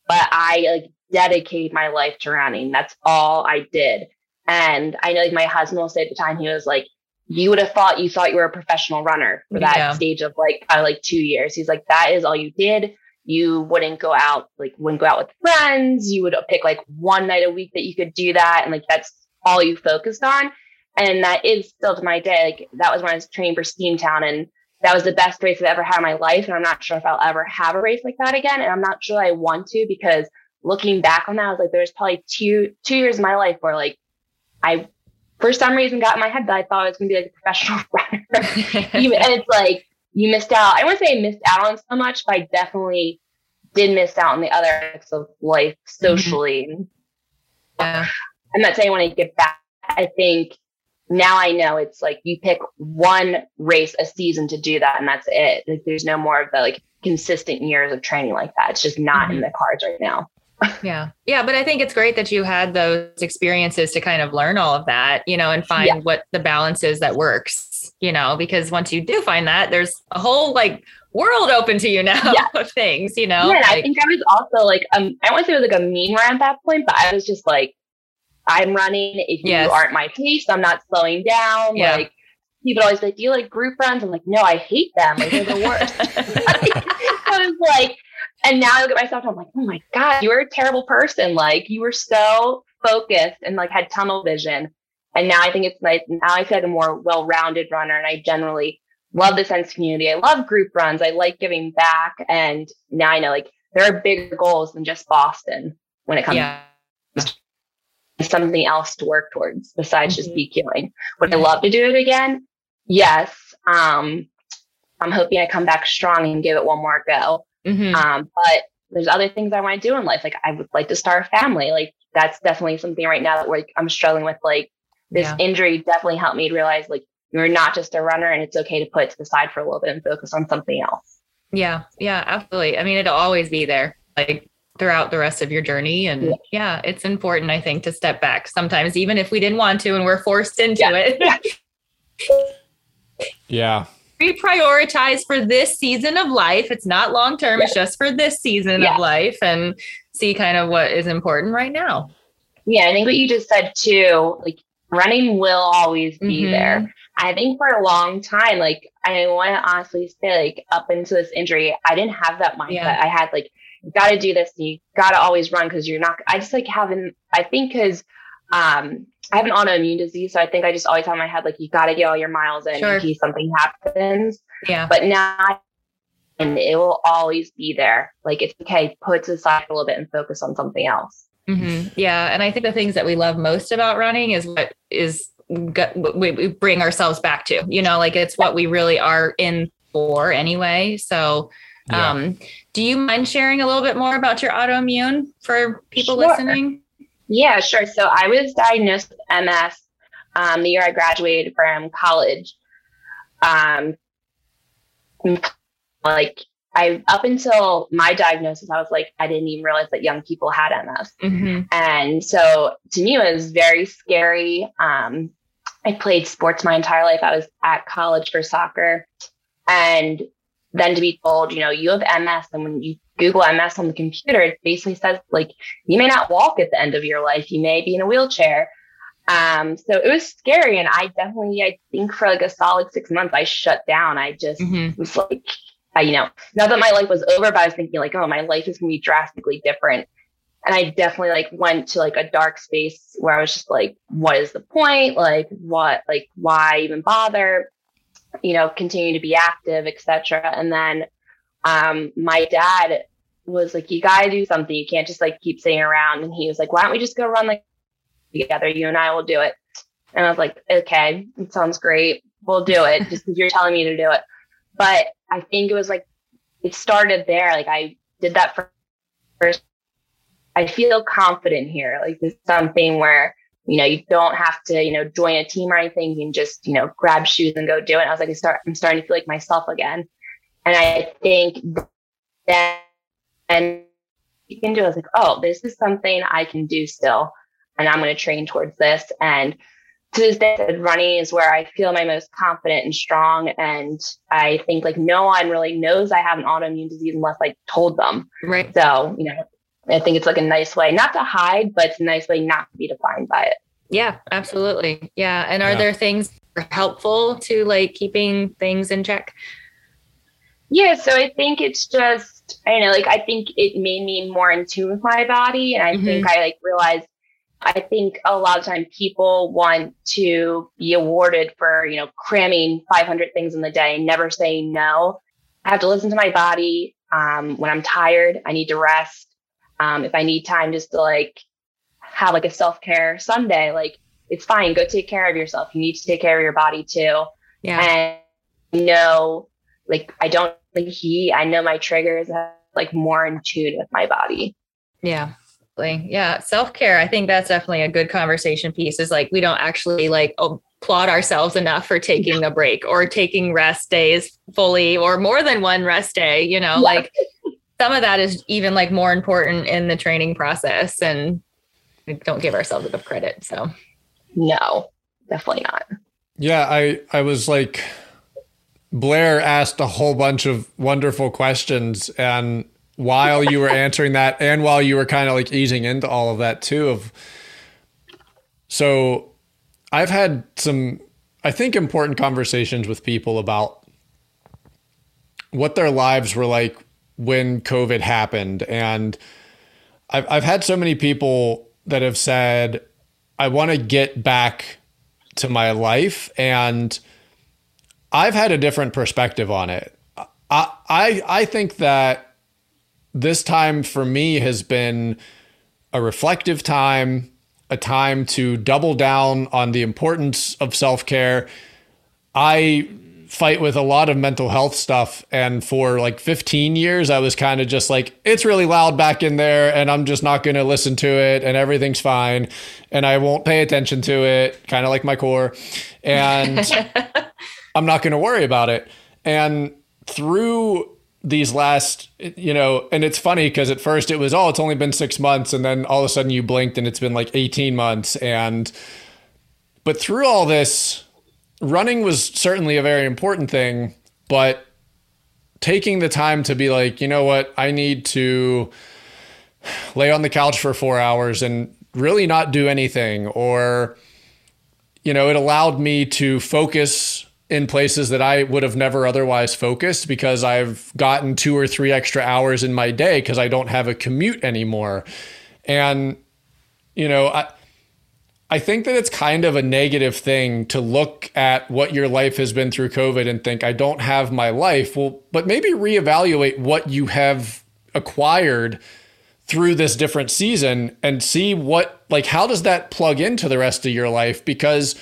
But I like dedicated my life to running. That's all I did. And I know like my husband will say at the time, he was like, you would have thought you thought you were a professional runner for that yeah. stage of like, uh, like two years. He's like, that is all you did. You wouldn't go out, like wouldn't go out with friends. You would pick like one night a week that you could do that. And like, that's all you focused on. And that is still to my day. Like that was when I was training for Steamtown, and that was the best race I've ever had in my life. And I'm not sure if I'll ever have a race like that again. And I'm not sure I want to, because looking back on that, I was like, there's probably two, two years of my life where like I, for some reason, got in my head that I thought I was going to be like a professional runner. And it's like, you missed out. I wouldn't say I missed out on so much, but I definitely did miss out on the other aspects of life socially. Mm-hmm. Yeah. I'm not saying I want to get back. I think now I know it's like you pick one race a season to do that, and that's it. Like there's no more of the like consistent years of training like that. It's just not mm-hmm. in the cards right now. Yeah. Yeah. But I think it's great that you had those experiences to kind of learn all of that, you know, and find yeah. what the balance is that works, you know, because once you do find that, there's a whole like world open to you now yeah. of things, you know. Yeah, like, I think I was also like, um, I don't want to say it was like a mean run at that point, but I was just like, I'm running. If yes. you aren't my pace, I'm not slowing down. Yeah. Like people always like, do you like group runs? I'm like, no, I hate them. Like they're the worst. I was like, and now I look at myself and I'm like, oh my God, you were a terrible person. Like you were so focused and like had tunnel vision. And now I think it's nice. Now I feel like a more well-rounded runner. And I generally love the sense of community. I love group runs. I like giving back. And now I know like there are bigger goals than just Boston when it comes yeah. to something else to work towards besides mm-hmm. just B Qing. Would I love to do it again? Yes. Um, I'm hoping I come back strong and give it one more go. Mm-hmm. Um, but there's other things I want to do in life. Like I would like to start a family. Like that's definitely something right now that we're, I'm struggling with. Like this yeah. injury definitely helped me realize like you're not just a runner, and it's okay to put it to the side for a little bit and focus on something else. Yeah. Yeah, absolutely. I mean, it'll always be there, like throughout the rest of your journey. And yeah, yeah it's important, I think, to step back sometimes, even if we didn't want to, and we're forced into yeah. it. Yeah. Reprioritize for this season of life. It's not long-term. Yeah. It's just for this season yeah. of life, and see kind of what is important right now. Yeah. I think what you just said too, like running will always be mm-hmm. there. I think for a long time, like I want to honestly say, like up into this injury, I didn't have that mindset. Yeah. I had like, you got to do this. You got to always run. Cause you're not, I just like haven't, I think cause um, I have an autoimmune disease. So I think I just always had in my head, like, you got to get all your miles in sure. in case something happens. Yeah. But now, and it will always be there. Like it's okay. Put to the side a little bit and focus on something else. Mm-hmm. Yeah. And I think the things that we love most about running is what is what we bring ourselves back to, you know, like it's what we really are in for anyway. So Yeah. Um, do you mind sharing a little bit more about your autoimmune for people sure. listening? Yeah, sure. So I was diagnosed with M S um, the year I graduated from college. Um, like I, up until my diagnosis, I was like, I didn't even realize that young people had M S. Mm-hmm. And so to me, it was very scary. Um, I played sports my entire life. I was at college for soccer, and then to be told, you know, you have M S. And when you Google M S on the computer, it basically says, like, you may not walk at the end of your life. You may be in a wheelchair. Um, so it was scary. And I definitely, I think for like a solid six months, I shut down. I just mm-hmm. was like, I, you know, not that my life was over, but I was thinking like, oh, my life is going to be drastically different. And I definitely like went to like a dark space where I was just like, what is the point? Like what, like why even bother? You know, continue to be active, et cetera. And then um, my dad was like, you got to do something. You can't just like keep sitting around. And he was like, why don't we just go run like together? You and I will do it. And I was like, okay, it sounds great. We'll do it just because you're telling me to do it. But I think it was like, it started there. Like I did that first. I feel confident here. Like this is something where you know, you don't have to, you know, join a team or anything. You can just, you know, grab shoes and go do it. And I was like, I start, I'm starting to feel like myself again. And I think then and you can do it. I was like, oh, this is something I can do still. And I'm going to train towards this. And to this day, running is where I feel my most confident and strong. And I think like no one really knows I have an autoimmune disease unless I told them. Right. So, you know, I think it's like a nice way not to hide, but it's a nice way not to be defined by it. Yeah, absolutely. Yeah. And are yeah. there things that are helpful to like keeping things in check? Yeah. So I think it's just, I don't know, like, I think it made me more in tune with my body. And I mm-hmm. think I like realized, I think a lot of time people want to be awarded for, you know, cramming five hundred things in the day and never saying no. I have to listen to my body. Um, when I'm tired, I need to rest. Um, if I need time just to like have like a self-care Sunday, like it's fine. Go take care of yourself. You need to take care of your body too. Yeah. And you know, like I don't like he, I know my triggers are like more in tune with my body. Yeah. Yeah. Self-care. I think that's definitely a good conversation piece is like, we don't actually like applaud ourselves enough for taking a break or taking rest days fully or more than one rest day, you know, yeah. like some of that is even like more important in the training process, and we don't give ourselves enough credit. So no, definitely not. Yeah. I, I was like, Blair asked a whole bunch of wonderful questions, and while you were answering that and while you were kind of like easing into all of that too, of, so I've had some, I think, important conversations with people about what their lives were like when COVID happened. And I've, I've had so many people that have said, I want to get back to my life. And I've had a different perspective on it. I, I, I think that this time for me has been a reflective time, a time to double down on the importance of self-care. I fight with a lot of mental health stuff. And for like fifteen years, I was kind of just like, it's really loud back in there and I'm just not going to listen to it and everything's fine. And I won't pay attention to it. Kind of like my core. And I'm not going to worry about it. And through these last, you know, and it's funny because at first it was, oh, it's only been six months. And then all of a sudden you blinked and it's been like eighteen months. And, but through all this, running was certainly a very important thing, but taking the time to be like, you know what, I need to lay on the couch for four hours and really not do anything. Or, you know, it allowed me to focus in places that I would have never otherwise focused because I've gotten two or three extra hours in my day because I don't have a commute anymore. And, you know, I, I think that it's kind of a negative thing to look at what your life has been through COVID and think, I don't have my life. Well, but maybe reevaluate what you have acquired through this different season and see what, like, how does that plug into the rest of your life? Because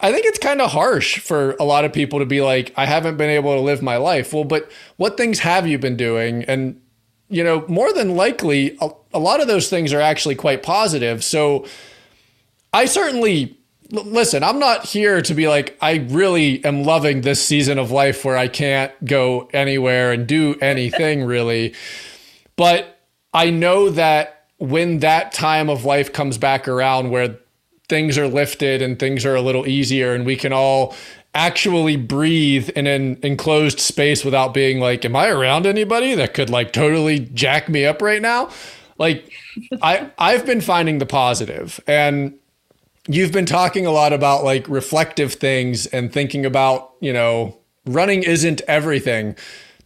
I think it's kind of harsh for a lot of people to be like, I haven't been able to live my life. Well, but what things have you been doing? And, you know, more than likely, a, a lot of those things are actually quite positive. So I certainly, l- listen, I'm not here to be like, I really am loving this season of life where I can't go anywhere and do anything really. But I know that when that time of life comes back around where things are lifted and things are a little easier and we can all actually breathe in an enclosed space without being like, am I around anybody that could like totally jack me up right now? Like I, I've been finding the positive, and you've been talking a lot about like reflective things and thinking about, you know, running isn't everything.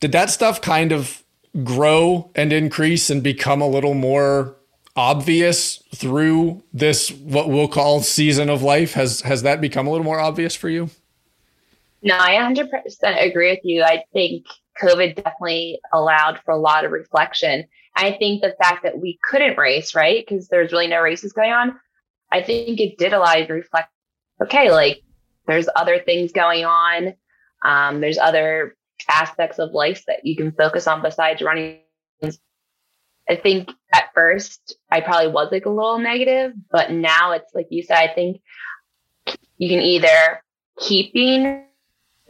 Did that stuff kind of grow and increase and become a little more obvious through this, what we'll call season of life? Has, has that become a little more obvious for you? No, I one hundred percent agree with you. I think COVID definitely allowed for a lot of reflection. I think the fact that we couldn't race, right? Because there's really no races going on. I think it did allow you to reflect, okay, like there's other things going on. Um, there's other aspects of life that you can focus on besides running. I think at first I probably was like a little negative, but now it's like you said, I think you can either keep being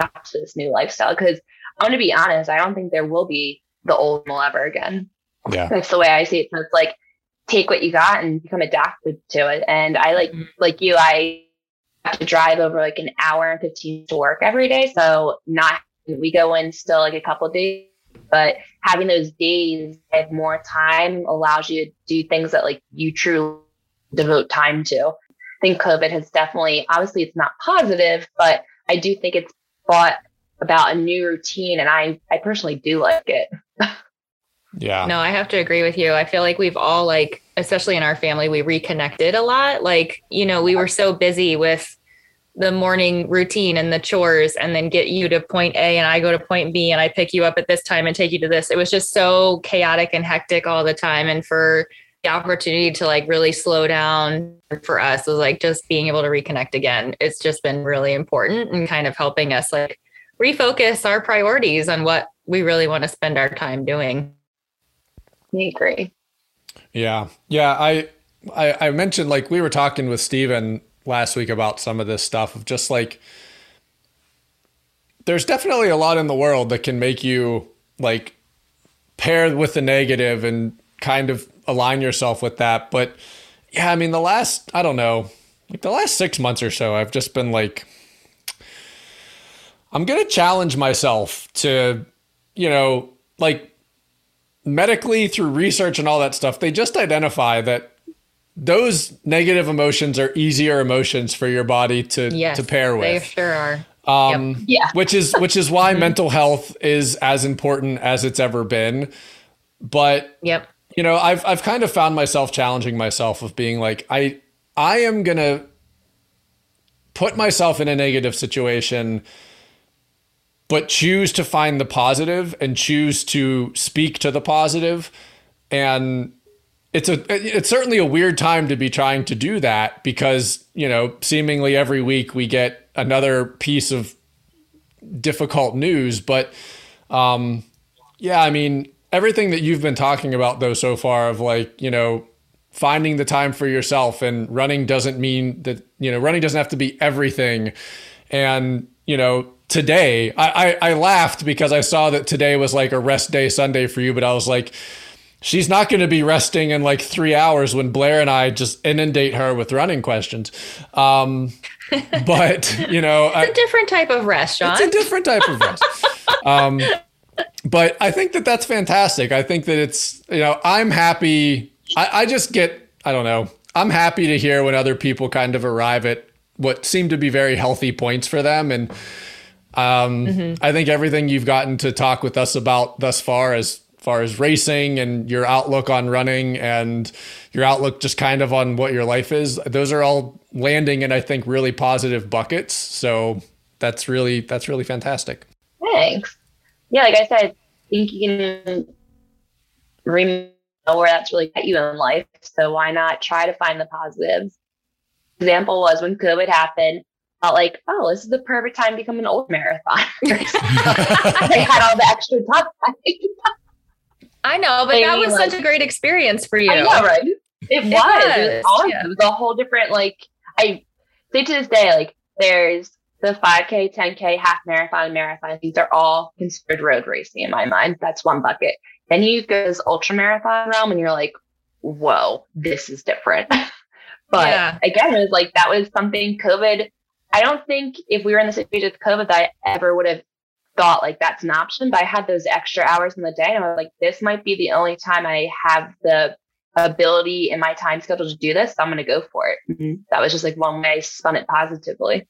up to this new lifestyle. Cause I'm going to be honest, I don't think there will be the old model ever again. Yeah. That's the way I see it. So it's like, take what you got and become adapted to it. And I like, mm-hmm. like you, I have to drive over like an hour and fifteen to work every day. So not, we go in still like a couple of days. But having those days and more time allows you to do things that like you truly devote time to. I think COVID has definitely, obviously it's not positive, but I do think it's brought about a new routine. And I, I personally do like it. Yeah. No, I have to agree with you. I feel like we've all like, especially in our family, we reconnected a lot. Like, you know, we were so busy with the morning routine and the chores and then get you to point A and I go to point B and I pick you up at this time and take you to this. It was just so chaotic and hectic all the time. And for the opportunity to like really slow down for us was like just being able to reconnect again. It's just been really important and kind of helping us like refocus our priorities on what we really want to spend our time doing. I agree. Yeah. Yeah. I, I, I mentioned like we were talking with Steven last week about some of this stuff of just like, there's definitely a lot in the world that can make you like pair with the negative and kind of align yourself with that. But yeah, I mean, the last, I don't know, like the last six months or so, I've just been like, I'm going to challenge myself to, you know, like medically through research and all that stuff, they just identify that those negative emotions are easier emotions for your body to, yes, to pair with. They sure are. Um, yep. Yeah. which is, which is why mental health is as important as it's ever been. But, yep. you know, I've, I've kind of found myself challenging myself of being like, I, I am going to put myself in a negative situation, but choose to find the positive and choose to speak to the positive. And, It's a, it's certainly a weird time to be trying to do that because, you know, seemingly every week we get another piece of difficult news. But, um, yeah, I mean, everything that you've been talking about though, so far of like, you know, finding the time for yourself and running doesn't mean that, you know, running doesn't have to be everything. And, you know, today, I, I, I laughed because I saw that today was like a rest day Sunday for you, but I was like, she's not going to be resting in like three hours when Blair and I just inundate her with running questions. Um, but, you know, it's I, a different type of rest, Sean. It's a different type of rest. um, but I think that that's fantastic. I think that it's, you know, I'm happy. I, I just get, I don't know. I'm happy to hear when other people kind of arrive at what seem to be very healthy points for them. And um, mm-hmm. I think everything you've gotten to talk with us about thus far is, far as racing and your outlook on running and your outlook just kind of on what your life is, those are all landing in, I think, really positive buckets. So that's really, that's really fantastic. Thanks. Yeah. Like I said, I think you can remember where that's really got you in life. So why not try to find the positives? Example was when COVID happened, I felt like, oh, this is the perfect time to become an old marathoner. I had all the extra time. I know, but that was like, such a great experience for you. I know, right? It was. It was, it was awesome. Yeah. It was a whole different, like, I say to this day, like, there's the five K, ten K, half marathon, marathon. These are all considered road racing in my mind. That's one bucket. Then you go to this ultra marathon realm and you're like, whoa, this is different. But yeah. Again, it was like, that was something COVID. I don't think if we were in the situation with COVID that I ever would have thought like that's an option, but I had those extra hours in the day and I was like, this might be the only time I have the ability in my time schedule to do this, so I'm going to go for it. Mm-hmm. That was just like one way I spun it positively.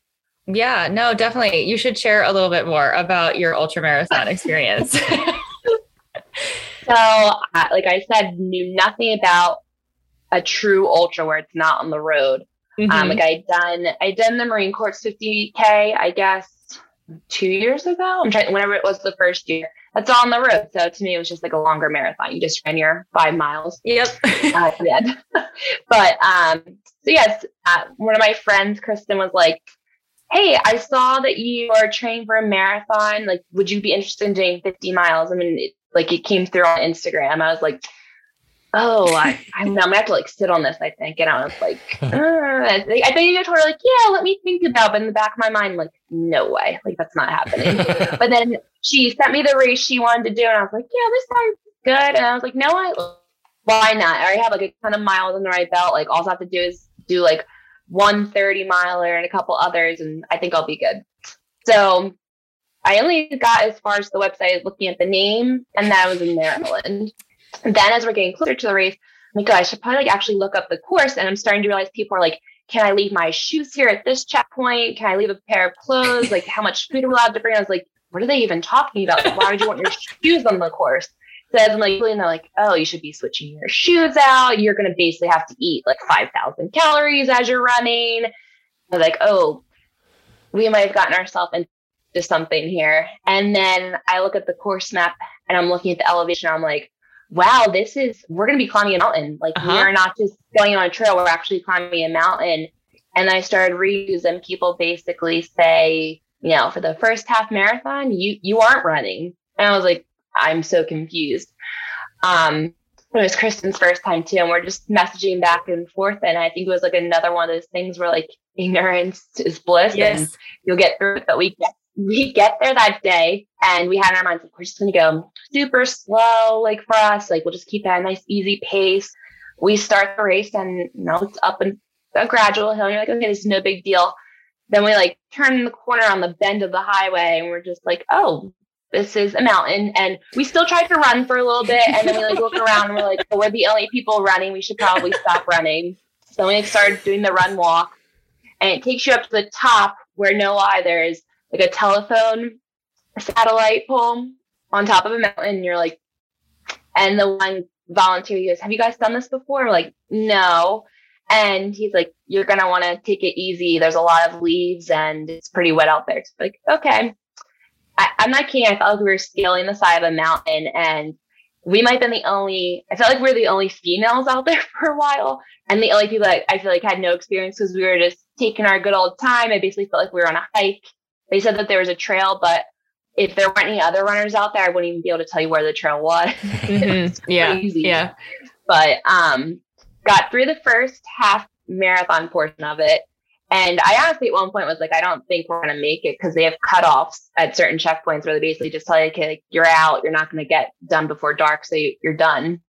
Yeah, no, definitely. You should share a little bit more about your ultramarathon experience. So uh, like I said, knew nothing about a true ultra where it's not on the road. Mm-hmm. Um, like I'd done, I'd done the Marine Corps fifty K, I guess, two years ago. I'm trying, whenever it was the first year, that's all on the road. So to me, it was just like a longer marathon. You just ran your five miles. Yep. uh, yeah. But, um, so yes, uh, one of my friends, Kristen, was like, hey, I saw that you are training for a marathon. Like, would you be interested in doing fifty miles? I mean, it, like it came through on Instagram. I was like, oh, I, I'm going to have to like sit on this, I think. And I was like, uh, I think I told her like, yeah, let me think about it. But in the back of my mind, like, no way, like that's not happening. But then she sent me the race she wanted to do. And I was like, yeah, this sounds good. And I was like, no, I, why not? I already have like a ton of miles in the right belt. Like all I have to do is do like one thirty miler and a couple others. And I think I'll be good. So I only got as far as the website, looking at the name, and that was in Maryland. And then as we're getting closer to the race, I'm like, oh, I should probably like, actually look up the course. And I'm starting to realize people are like, can I leave my shoes here at this checkpoint? Can I leave a pair of clothes? Like how much food are we allowed to bring? I was like, what are they even talking about? Like, why would you want your shoes on the course? So as I'm like, and they're like, oh, you should be switching your shoes out. You're going to basically have to eat like five thousand calories as you're running. I was like, oh, we might've gotten ourselves into something here. And then I look at the course map and I'm looking at the elevation. I'm like, wow, this is, we're going to be climbing a mountain. Like uh-huh. We are not just going on a trail. We're actually climbing a mountain. And I started reading them. People basically say, you know, for the first half marathon, you, you aren't running. And I was like, I'm so confused. Um, it was Kristen's first time too. And we're just messaging back and forth. And I think it was like another one of those things where like ignorance is bliss. Yes. And you'll get through it. But we get We get there that day and we had in our minds, like, we're just going to go super slow, like for us, like we'll just keep that nice, easy pace. We start the race and, you know, it's up and a gradual hill. And you're like, okay, this is no big deal. Then we like turn the corner on the bend of the highway and we're just like, oh, this is a mountain. And we still tried to run for a little bit. And then we like look around and we're like, oh, we're the only people running. We should probably stop running. So we started doing the run walk and it takes you up to the top where no lie, there is like a telephone satellite pole on top of a mountain. And you're like, and the one volunteer, he goes, have you guys done this before? We're like, no. And he's like, you're going to want to take it easy. There's a lot of leaves and it's pretty wet out there. It's like, okay. I, I'm not kidding. I felt like we were scaling the side of a mountain and we might have been the only, I felt like we were the only females out there for a while. And the only people that I feel like had no experience because we were just taking our good old time. I basically felt like we were on a hike. They said that there was a trail, but if there weren't any other runners out there, I wouldn't even be able to tell you where the trail was. It was yeah, crazy. Yeah. But um, got through the first half marathon portion of it. And I honestly at one point was like, I don't think we're going to make it, because they have cutoffs at certain checkpoints where they basically just tell you, okay, like, you're out, you're not going to get done before dark. So you're done.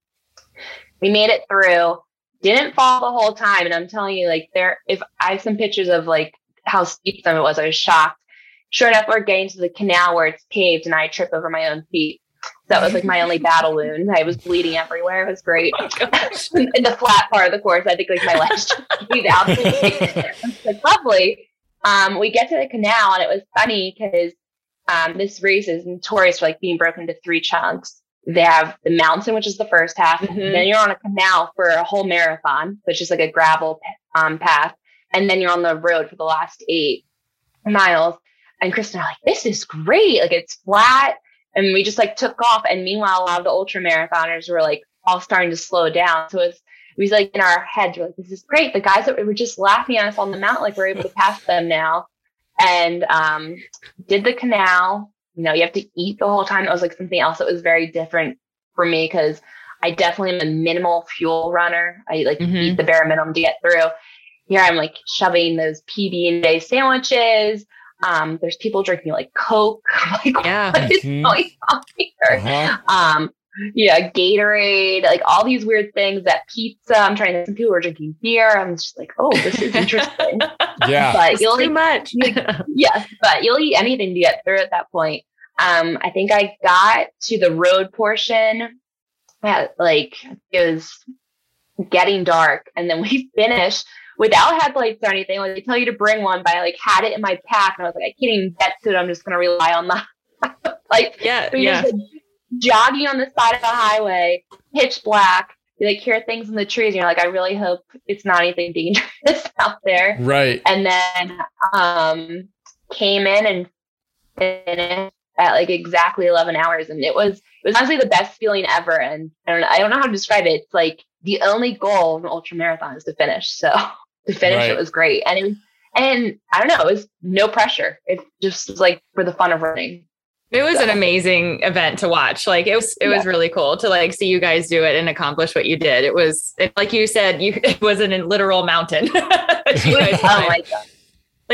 We made it through, didn't fall the whole time. And I'm telling you, like, there, if I have some pictures of like how steep some it was, I was shocked. Sure enough, we're getting to the canal where it's paved and I trip over my own feet. That was like my only battle wound. I was bleeding everywhere. It was great. Oh in the flat part of the course, I think like my last bleed out. Like, lovely. Um, we get to the canal, and it was funny because um, this race is notorious for like being broken into three chunks. They have the mountain, which is the first half. Mm-hmm. And then you're on a canal for a whole marathon, which is like a gravel um, path. And then you're on the road for the last eight miles. And Kristen are like, this is great. Like, it's flat. And we just like took off. And meanwhile, a lot of the ultra marathoners were like all starting to slow down. So it was, it was like in our heads, we're like, this is great. The guys that were just laughing at us on the mountain, like we're able to pass them now. And um, did the canal. You know, you have to eat the whole time. It was like something else that was very different for me, because I definitely am a minimal fuel runner. I like mm-hmm. eat the bare minimum to get through. Here I'm like shoving those P B and J sandwiches. Um, there's people drinking like Coke, like yeah. what is mm-hmm. going on here? Uh-huh. Um, yeah, Gatorade, like all these weird things. That pizza, I'm trying to. Some people were drinking beer. I'm just like, oh, this is interesting. yeah, but you'll eat, too much. you, yes, but you'll eat anything to get through at that point. Um, I think I got to the road portion at like it was getting dark, and then we finished without headlights or anything. Like they tell you to bring one, but I like had it in my pack, and I was like, I can't even get to it. I'm just going to rely on the like, yeah, so yeah. Just, like, jogging on the side of the highway, pitch black. You like hear things in the trees, and you're like, I really hope it's not anything dangerous out there. Right. And then um, came in and finished at like exactly eleven hours, and it was it was honestly the best feeling ever. And I don't I don't know how to describe it. It's like the only goal of an ultra marathon is to finish. So. To finish, right. It was great. And, it, and I don't know, it was no pressure. It just was like for the fun of running. It was so. An amazing event to watch. Like it was, it yeah. was really cool to like see you guys do it and accomplish what you did. It was it, like you said, you, it wasn't a literal mountain. Oh my God. Like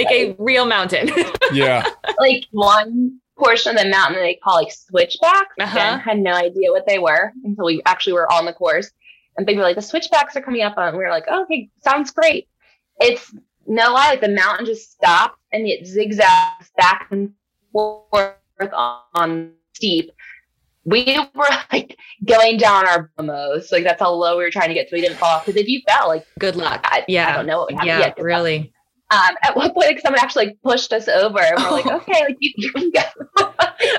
right. a real mountain. yeah. Like one portion of the mountain they call like switchbacks. Uh-huh. And I had no idea what they were until we actually were on the course. And they were like, the switchbacks are coming up on. We were like, oh, okay, sounds great. It's no lie, like the mountain just stopped and it zigzags back and forth on, on steep. We were like going down our bumos. Like that's how low we were trying to get so we didn't fall off. Because if you fell, like good luck. I, yeah. I don't know what would happen. Yeah, yeah really. Um, at one point, like, someone actually like, pushed us over and we're oh. like, okay, like you, you can go.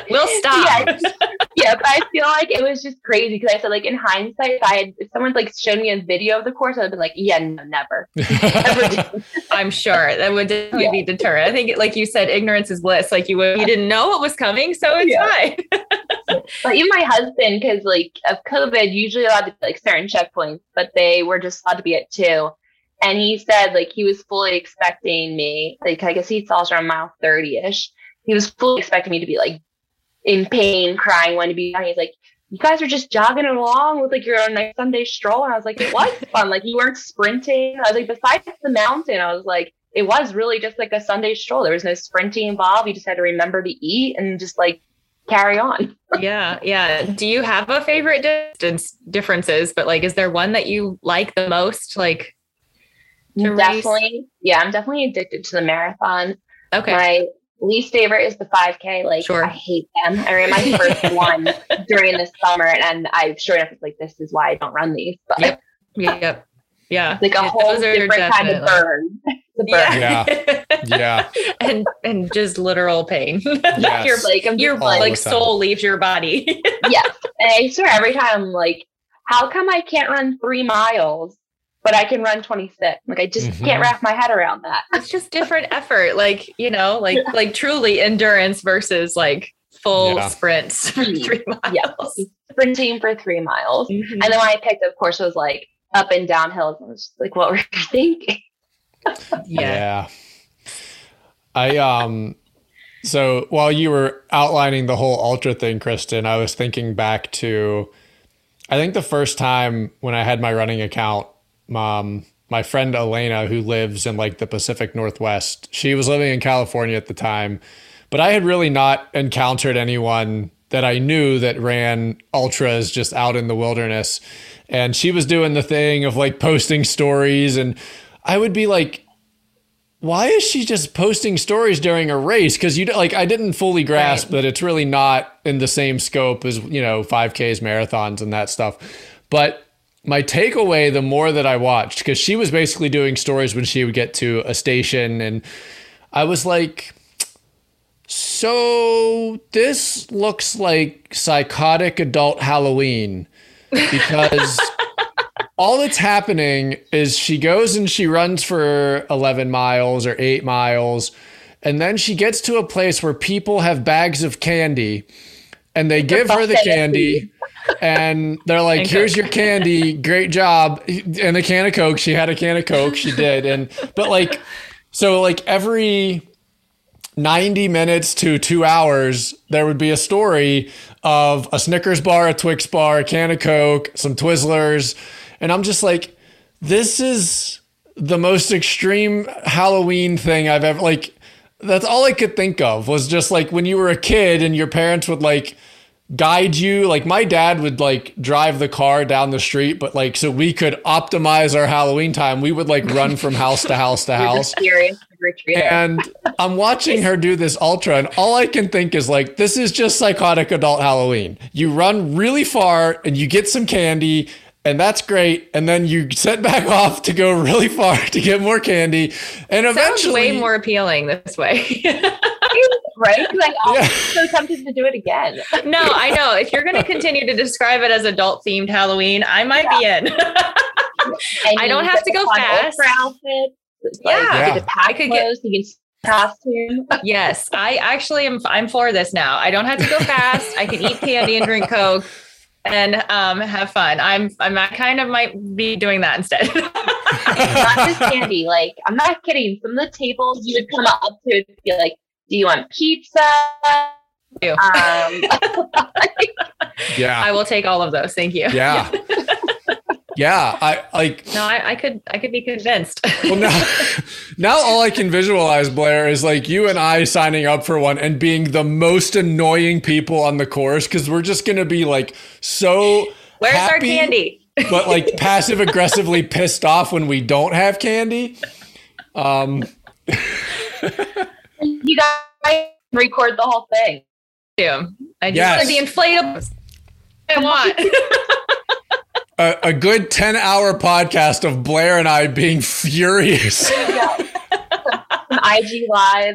We'll stop. Yeah, just, yeah, but I feel like it was just crazy because I said, like, in hindsight, if I had if someone like shown me a video of the course, I'd have been like, yeah, no, never. never I'm sure that would definitely yeah. be deterrent. I think, like you said, ignorance is bliss. Like you would, you didn't know what was coming, so it's yeah. fine. But even my husband, because like of COVID, usually allowed to like certain checkpoints, but they were just allowed to be at two. And he said, like, he was fully expecting me. Like, I guess he saw us around mile thirty-ish. He was fully expecting me to be like in pain, crying, wanting to be down. He's like, you guys are just jogging along with like your own nice Sunday stroll. And I was like, it was fun. Like, you weren't sprinting. I was like, besides the mountain, I was like, it was really just like a Sunday stroll. There was no sprinting involved. You just had to remember to eat and just like carry on. yeah. Yeah. Do you have a favorite distance differences? But like, is there one that you like the most? Like, definitely. Yeah. I'm definitely addicted to the marathon. Okay. My least favorite is the five K. Like sure. I hate them. I ran my first one during the summer and I sure enough was like, this is why I don't run these. But yep. Yep. Yeah. Like a whole different definite, kind of burn. Like, the burn. Yeah. yeah. yeah. And and just literal pain. Yes. Your like, your like soul leaves your body. yes. And I swear every time I'm like, how come I can't run three miles? But I can run twenty-six. Like, I just mm-hmm. can't wrap my head around that. It's just different effort. Like, you know, like, yeah. like truly endurance versus like full yeah. sprints for three miles. Yeah. Sprinting for three miles. Mm-hmm. And then when I picked, of course, was like up and down hills. I was just like, what were you thinking? yeah. yeah. I, um, so while you were outlining the whole ultra thing, Kristen, I was thinking back to, I think the first time when I had my running account, Mom my friend Elena, who lives in like the Pacific Northwest, she was living in California at the time, but I had really not encountered anyone that I knew that ran ultras just out in the wilderness. And she was doing the thing of like posting stories. And I would be like, why is she just posting stories during a race? Cause you like, I didn't fully grasp right. that it's really not in the same scope as, you know, five Ks, marathons and that stuff. But my takeaway, the more that I watched, cause she was basically doing stories when she would get to a station, and I was like, so this looks like psychotic adult Halloween, because all that's happening is she goes and she runs for eleven miles or eight miles. And then she gets to a place where people have bags of candy and they give her the candy and they're like, here's your candy. Great job. And a can of Coke. She had a can of Coke. She did. And, but like, so like every ninety minutes to two hours, there would be a story of a Snickers bar, a Twix bar, a can of Coke, some Twizzlers. And I'm just like, this is the most extreme Halloween thing I've ever, like, that's all I could think of was just like when you were a kid and your parents would like guide you. Like my dad would like drive the car down the street, but like, so we could optimize our Halloween time. We would like run from house to house to house. And I'm watching her do this ultra, and all I can think is like, this is just psychotic adult Halloween. You run really far and you get some candy, and that's great. And then you set back off to go really far to get more candy. And it eventually way more appealing this way. Right? Like, I'm yeah. so tempted to do it again. No, I know. If you're going to continue to describe it as adult themed Halloween, I might yeah. be in. I, I don't have to go fast. Like, yeah, get I could clothes, get, you get costume. Yes, I actually am. I'm for this now. I don't have to go fast. I can eat candy and drink Coke and um, have fun. I'm. I'm. I kind of might be doing that instead. It's not just candy. Like, I'm not kidding. Some of the tables you would come up to and be like, "Do you want pizza?" You. Um, yeah, I will take all of those. Thank you. Yeah. Yeah, I like. No, I, I could, I could be convinced. Well, now, now all I can visualize, Blair, is like you and I signing up for one and being the most annoying people on the course, because we're just gonna be like so. Where's happy, our candy? But like passive aggressively pissed off when we don't have candy. Um, you guys record the whole thing. Yeah, I just yes. want the inflatables. I want. A, a good ten hour podcast of Blair and I being furious. Yeah. Some I G live.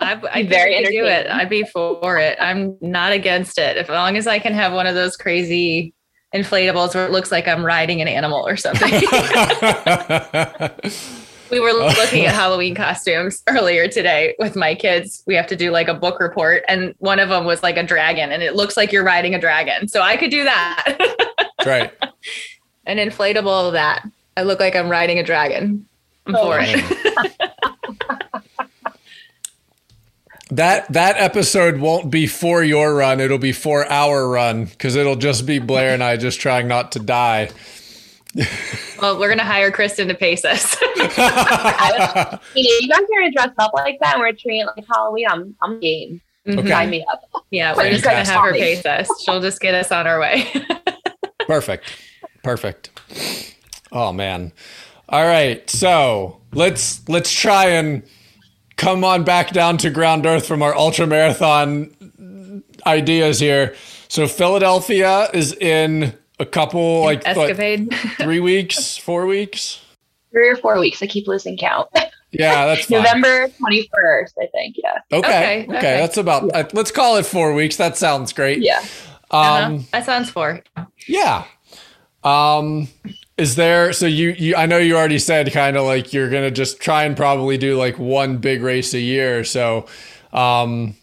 I'd, I'd very do it. I'd be for it. I'm not against it. If, as long as I can have one of those crazy inflatables where it looks like I'm riding an animal or something. We were looking at Halloween costumes earlier today with my kids. We have to do like a book report. And one of them was like a dragon, and it looks like you're riding a dragon. So I could do that. Right. An inflatable of that. I look like I'm riding a dragon. I'm for it. That that episode won't be for your run. It'll be for our run, because it'll just be Blair and I just trying not to die. Well, we're going to hire Kristen to pace us. I was, you, know, you guys are going to dress up like that, and we're treating it like Halloween. I'm, I'm game. Okay. Sign me up. Yeah, we're just going to have her pace us. She'll just get us on our way. Perfect. Perfect. Oh, man. All right. So let's let's try and come on back down to ground earth from our ultra marathon ideas here. So Philadelphia is in a couple, like escapade, what, three weeks, four weeks, three or four weeks. I keep losing count. Yeah, that's fine. November twenty-first, I think. Yeah. Okay. Okay. okay. That's about, yeah. let's call it four weeks. That sounds great. Yeah. Um, uh-huh. That sounds for. Yeah. Um, is there, so you, you, I know you already said kind of like, you're going to just try and probably do like one big race a year. So, um,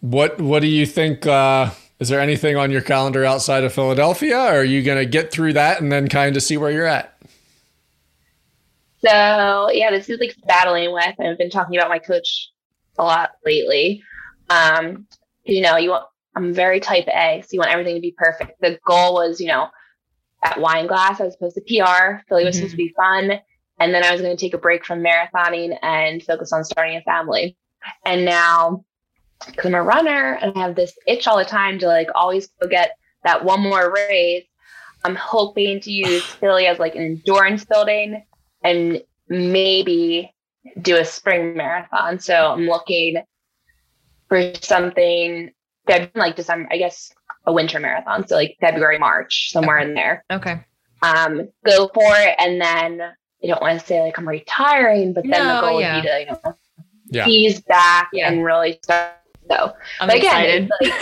what, what do you think, uh, is there anything on your calendar outside of Philadelphia, or are you going to get through that and then kind of see where you're at? So yeah, this is like battling with, I've been talking about my coach a lot lately. Um, you know, you want, I'm very type A, so you want everything to be perfect. The goal was, you know, at Wineglass, I was supposed to P R. Philly was mm-hmm. supposed to be fun. And then I was going to take a break from marathoning and focus on starting a family. And now, because I'm a runner and I have this itch all the time to like always go get that one more race, I'm hoping to use Philly as like an endurance building and maybe do a spring marathon. So I'm looking for something that like December, I guess a winter marathon. So like February, March, somewhere okay. in there. Okay. Um, go for it. And then I don't want to say like I'm retiring, but then no, the goal yeah. would be to, you know, yeah. ease back yeah. and really start. So I'm but again, it's like,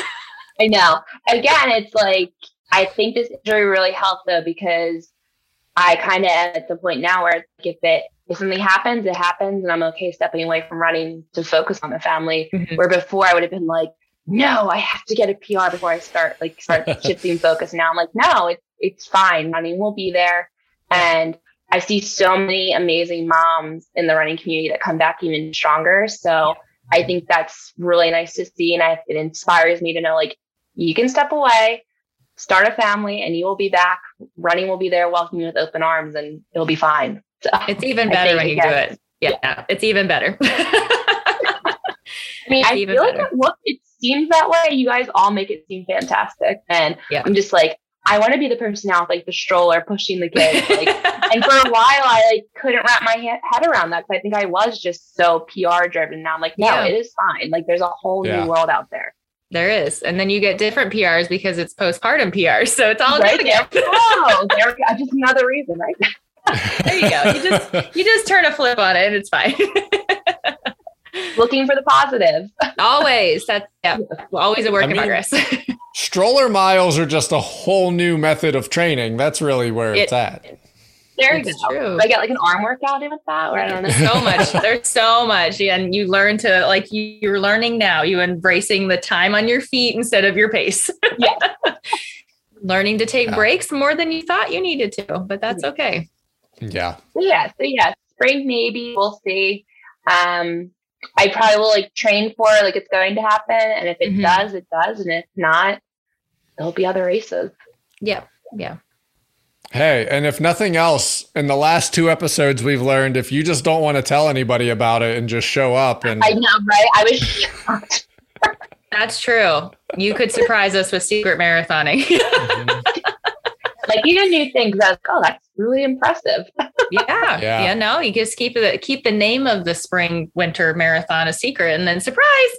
I know. Again, it's like, I think this injury really helped though, because I kind of am at the point now where if it, if something happens, it happens, and I'm okay stepping away from running to focus on the family. Mm-hmm. Where before I would have been like, no, I have to get a P R before I start like start shifting focus. Now I'm like, no, it, it's fine. Running will be there. And I see so many amazing moms in the running community that come back even stronger. So I think that's really nice to see. And I, it inspires me to know, like, you can step away, start a family, and you will be back. Running will be there, welcoming you with open arms, and it'll be fine. So it's even better when you do it. Yeah, yeah. It's even better. I mean, I feel better. Like it, look, it seems that way. You guys all make it seem fantastic. And yeah. I'm just like, I want to be the person now with like the stroller pushing the kids. Like, and for a while, I like couldn't wrap my ha- head around that, because I think I was just so P R driven. Now I'm like, no, yeah. it is fine. Like, there's a whole yeah. new world out there. There is. And then you get different P Rs because it's postpartum P Rs. So it's all right good again. Oh, there, just another reason, right? There you go. You just, you just turn a flip on it and it's fine. Looking for the positive. Always. That's yeah. always a work I mean, in progress. Stroller miles are just a whole new method of training. That's really where it, it's at. There you go. True. I get like an arm workout in with that. Or I don't know. So much. There's so much. And you learn to like, you, you're learning now, you embracing the time on your feet instead of your pace. Yeah. Learning to take yeah. breaks more than you thought you needed to, but that's okay. Yeah. Yeah. So yeah, spring, maybe we'll see. Um, I probably will like train for like it's going to happen. And if it mm-hmm. does, it does. And if not, there'll be other races. Yeah. Yeah. Hey, and if nothing else, in the last two episodes, we've learned if you just don't want to tell anybody about it and just show up. And I know, right? I was shocked. That's true. You could surprise us with secret marathoning. Like, you didn't do things. I was like, oh, that's really impressive. Yeah. Yeah. Yeah. No, you just keep the, keep the name of the spring winter marathon a secret, and then surprise.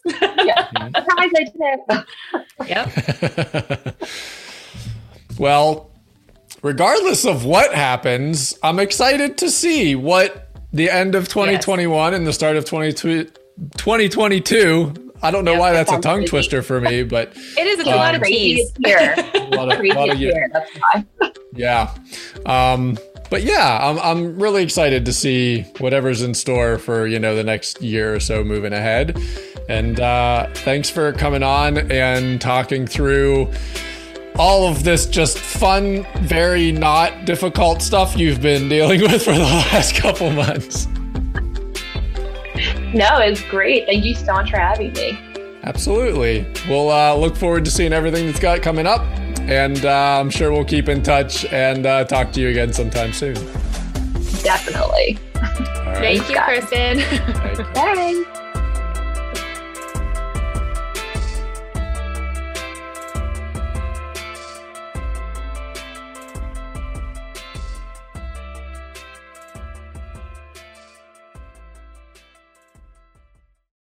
Yeah. Surprise, I did it. Yep. Well, regardless of what happens, I'm excited to see what the end of twenty twenty-one yes. and the start of twenty twenty-two, I don't know yep, why that's a tongue crazy. Twister for me, but it is a um, lot of tease here. A lot of, lot of year. That's why. Yeah. Um, but yeah, I'm, I'm really excited to see whatever's in store for, you know, the next year or so moving ahead. And uh, thanks for coming on and talking through all of this just fun, very not difficult stuff you've been dealing with for the last couple months. No, it's great. Thank you so much for having me. Absolutely. We'll uh, look forward to seeing everything that's got coming up. And uh, I'm sure we'll keep in touch and uh, talk to you again sometime soon. Definitely. Right. Thank you, Kristen. Bye.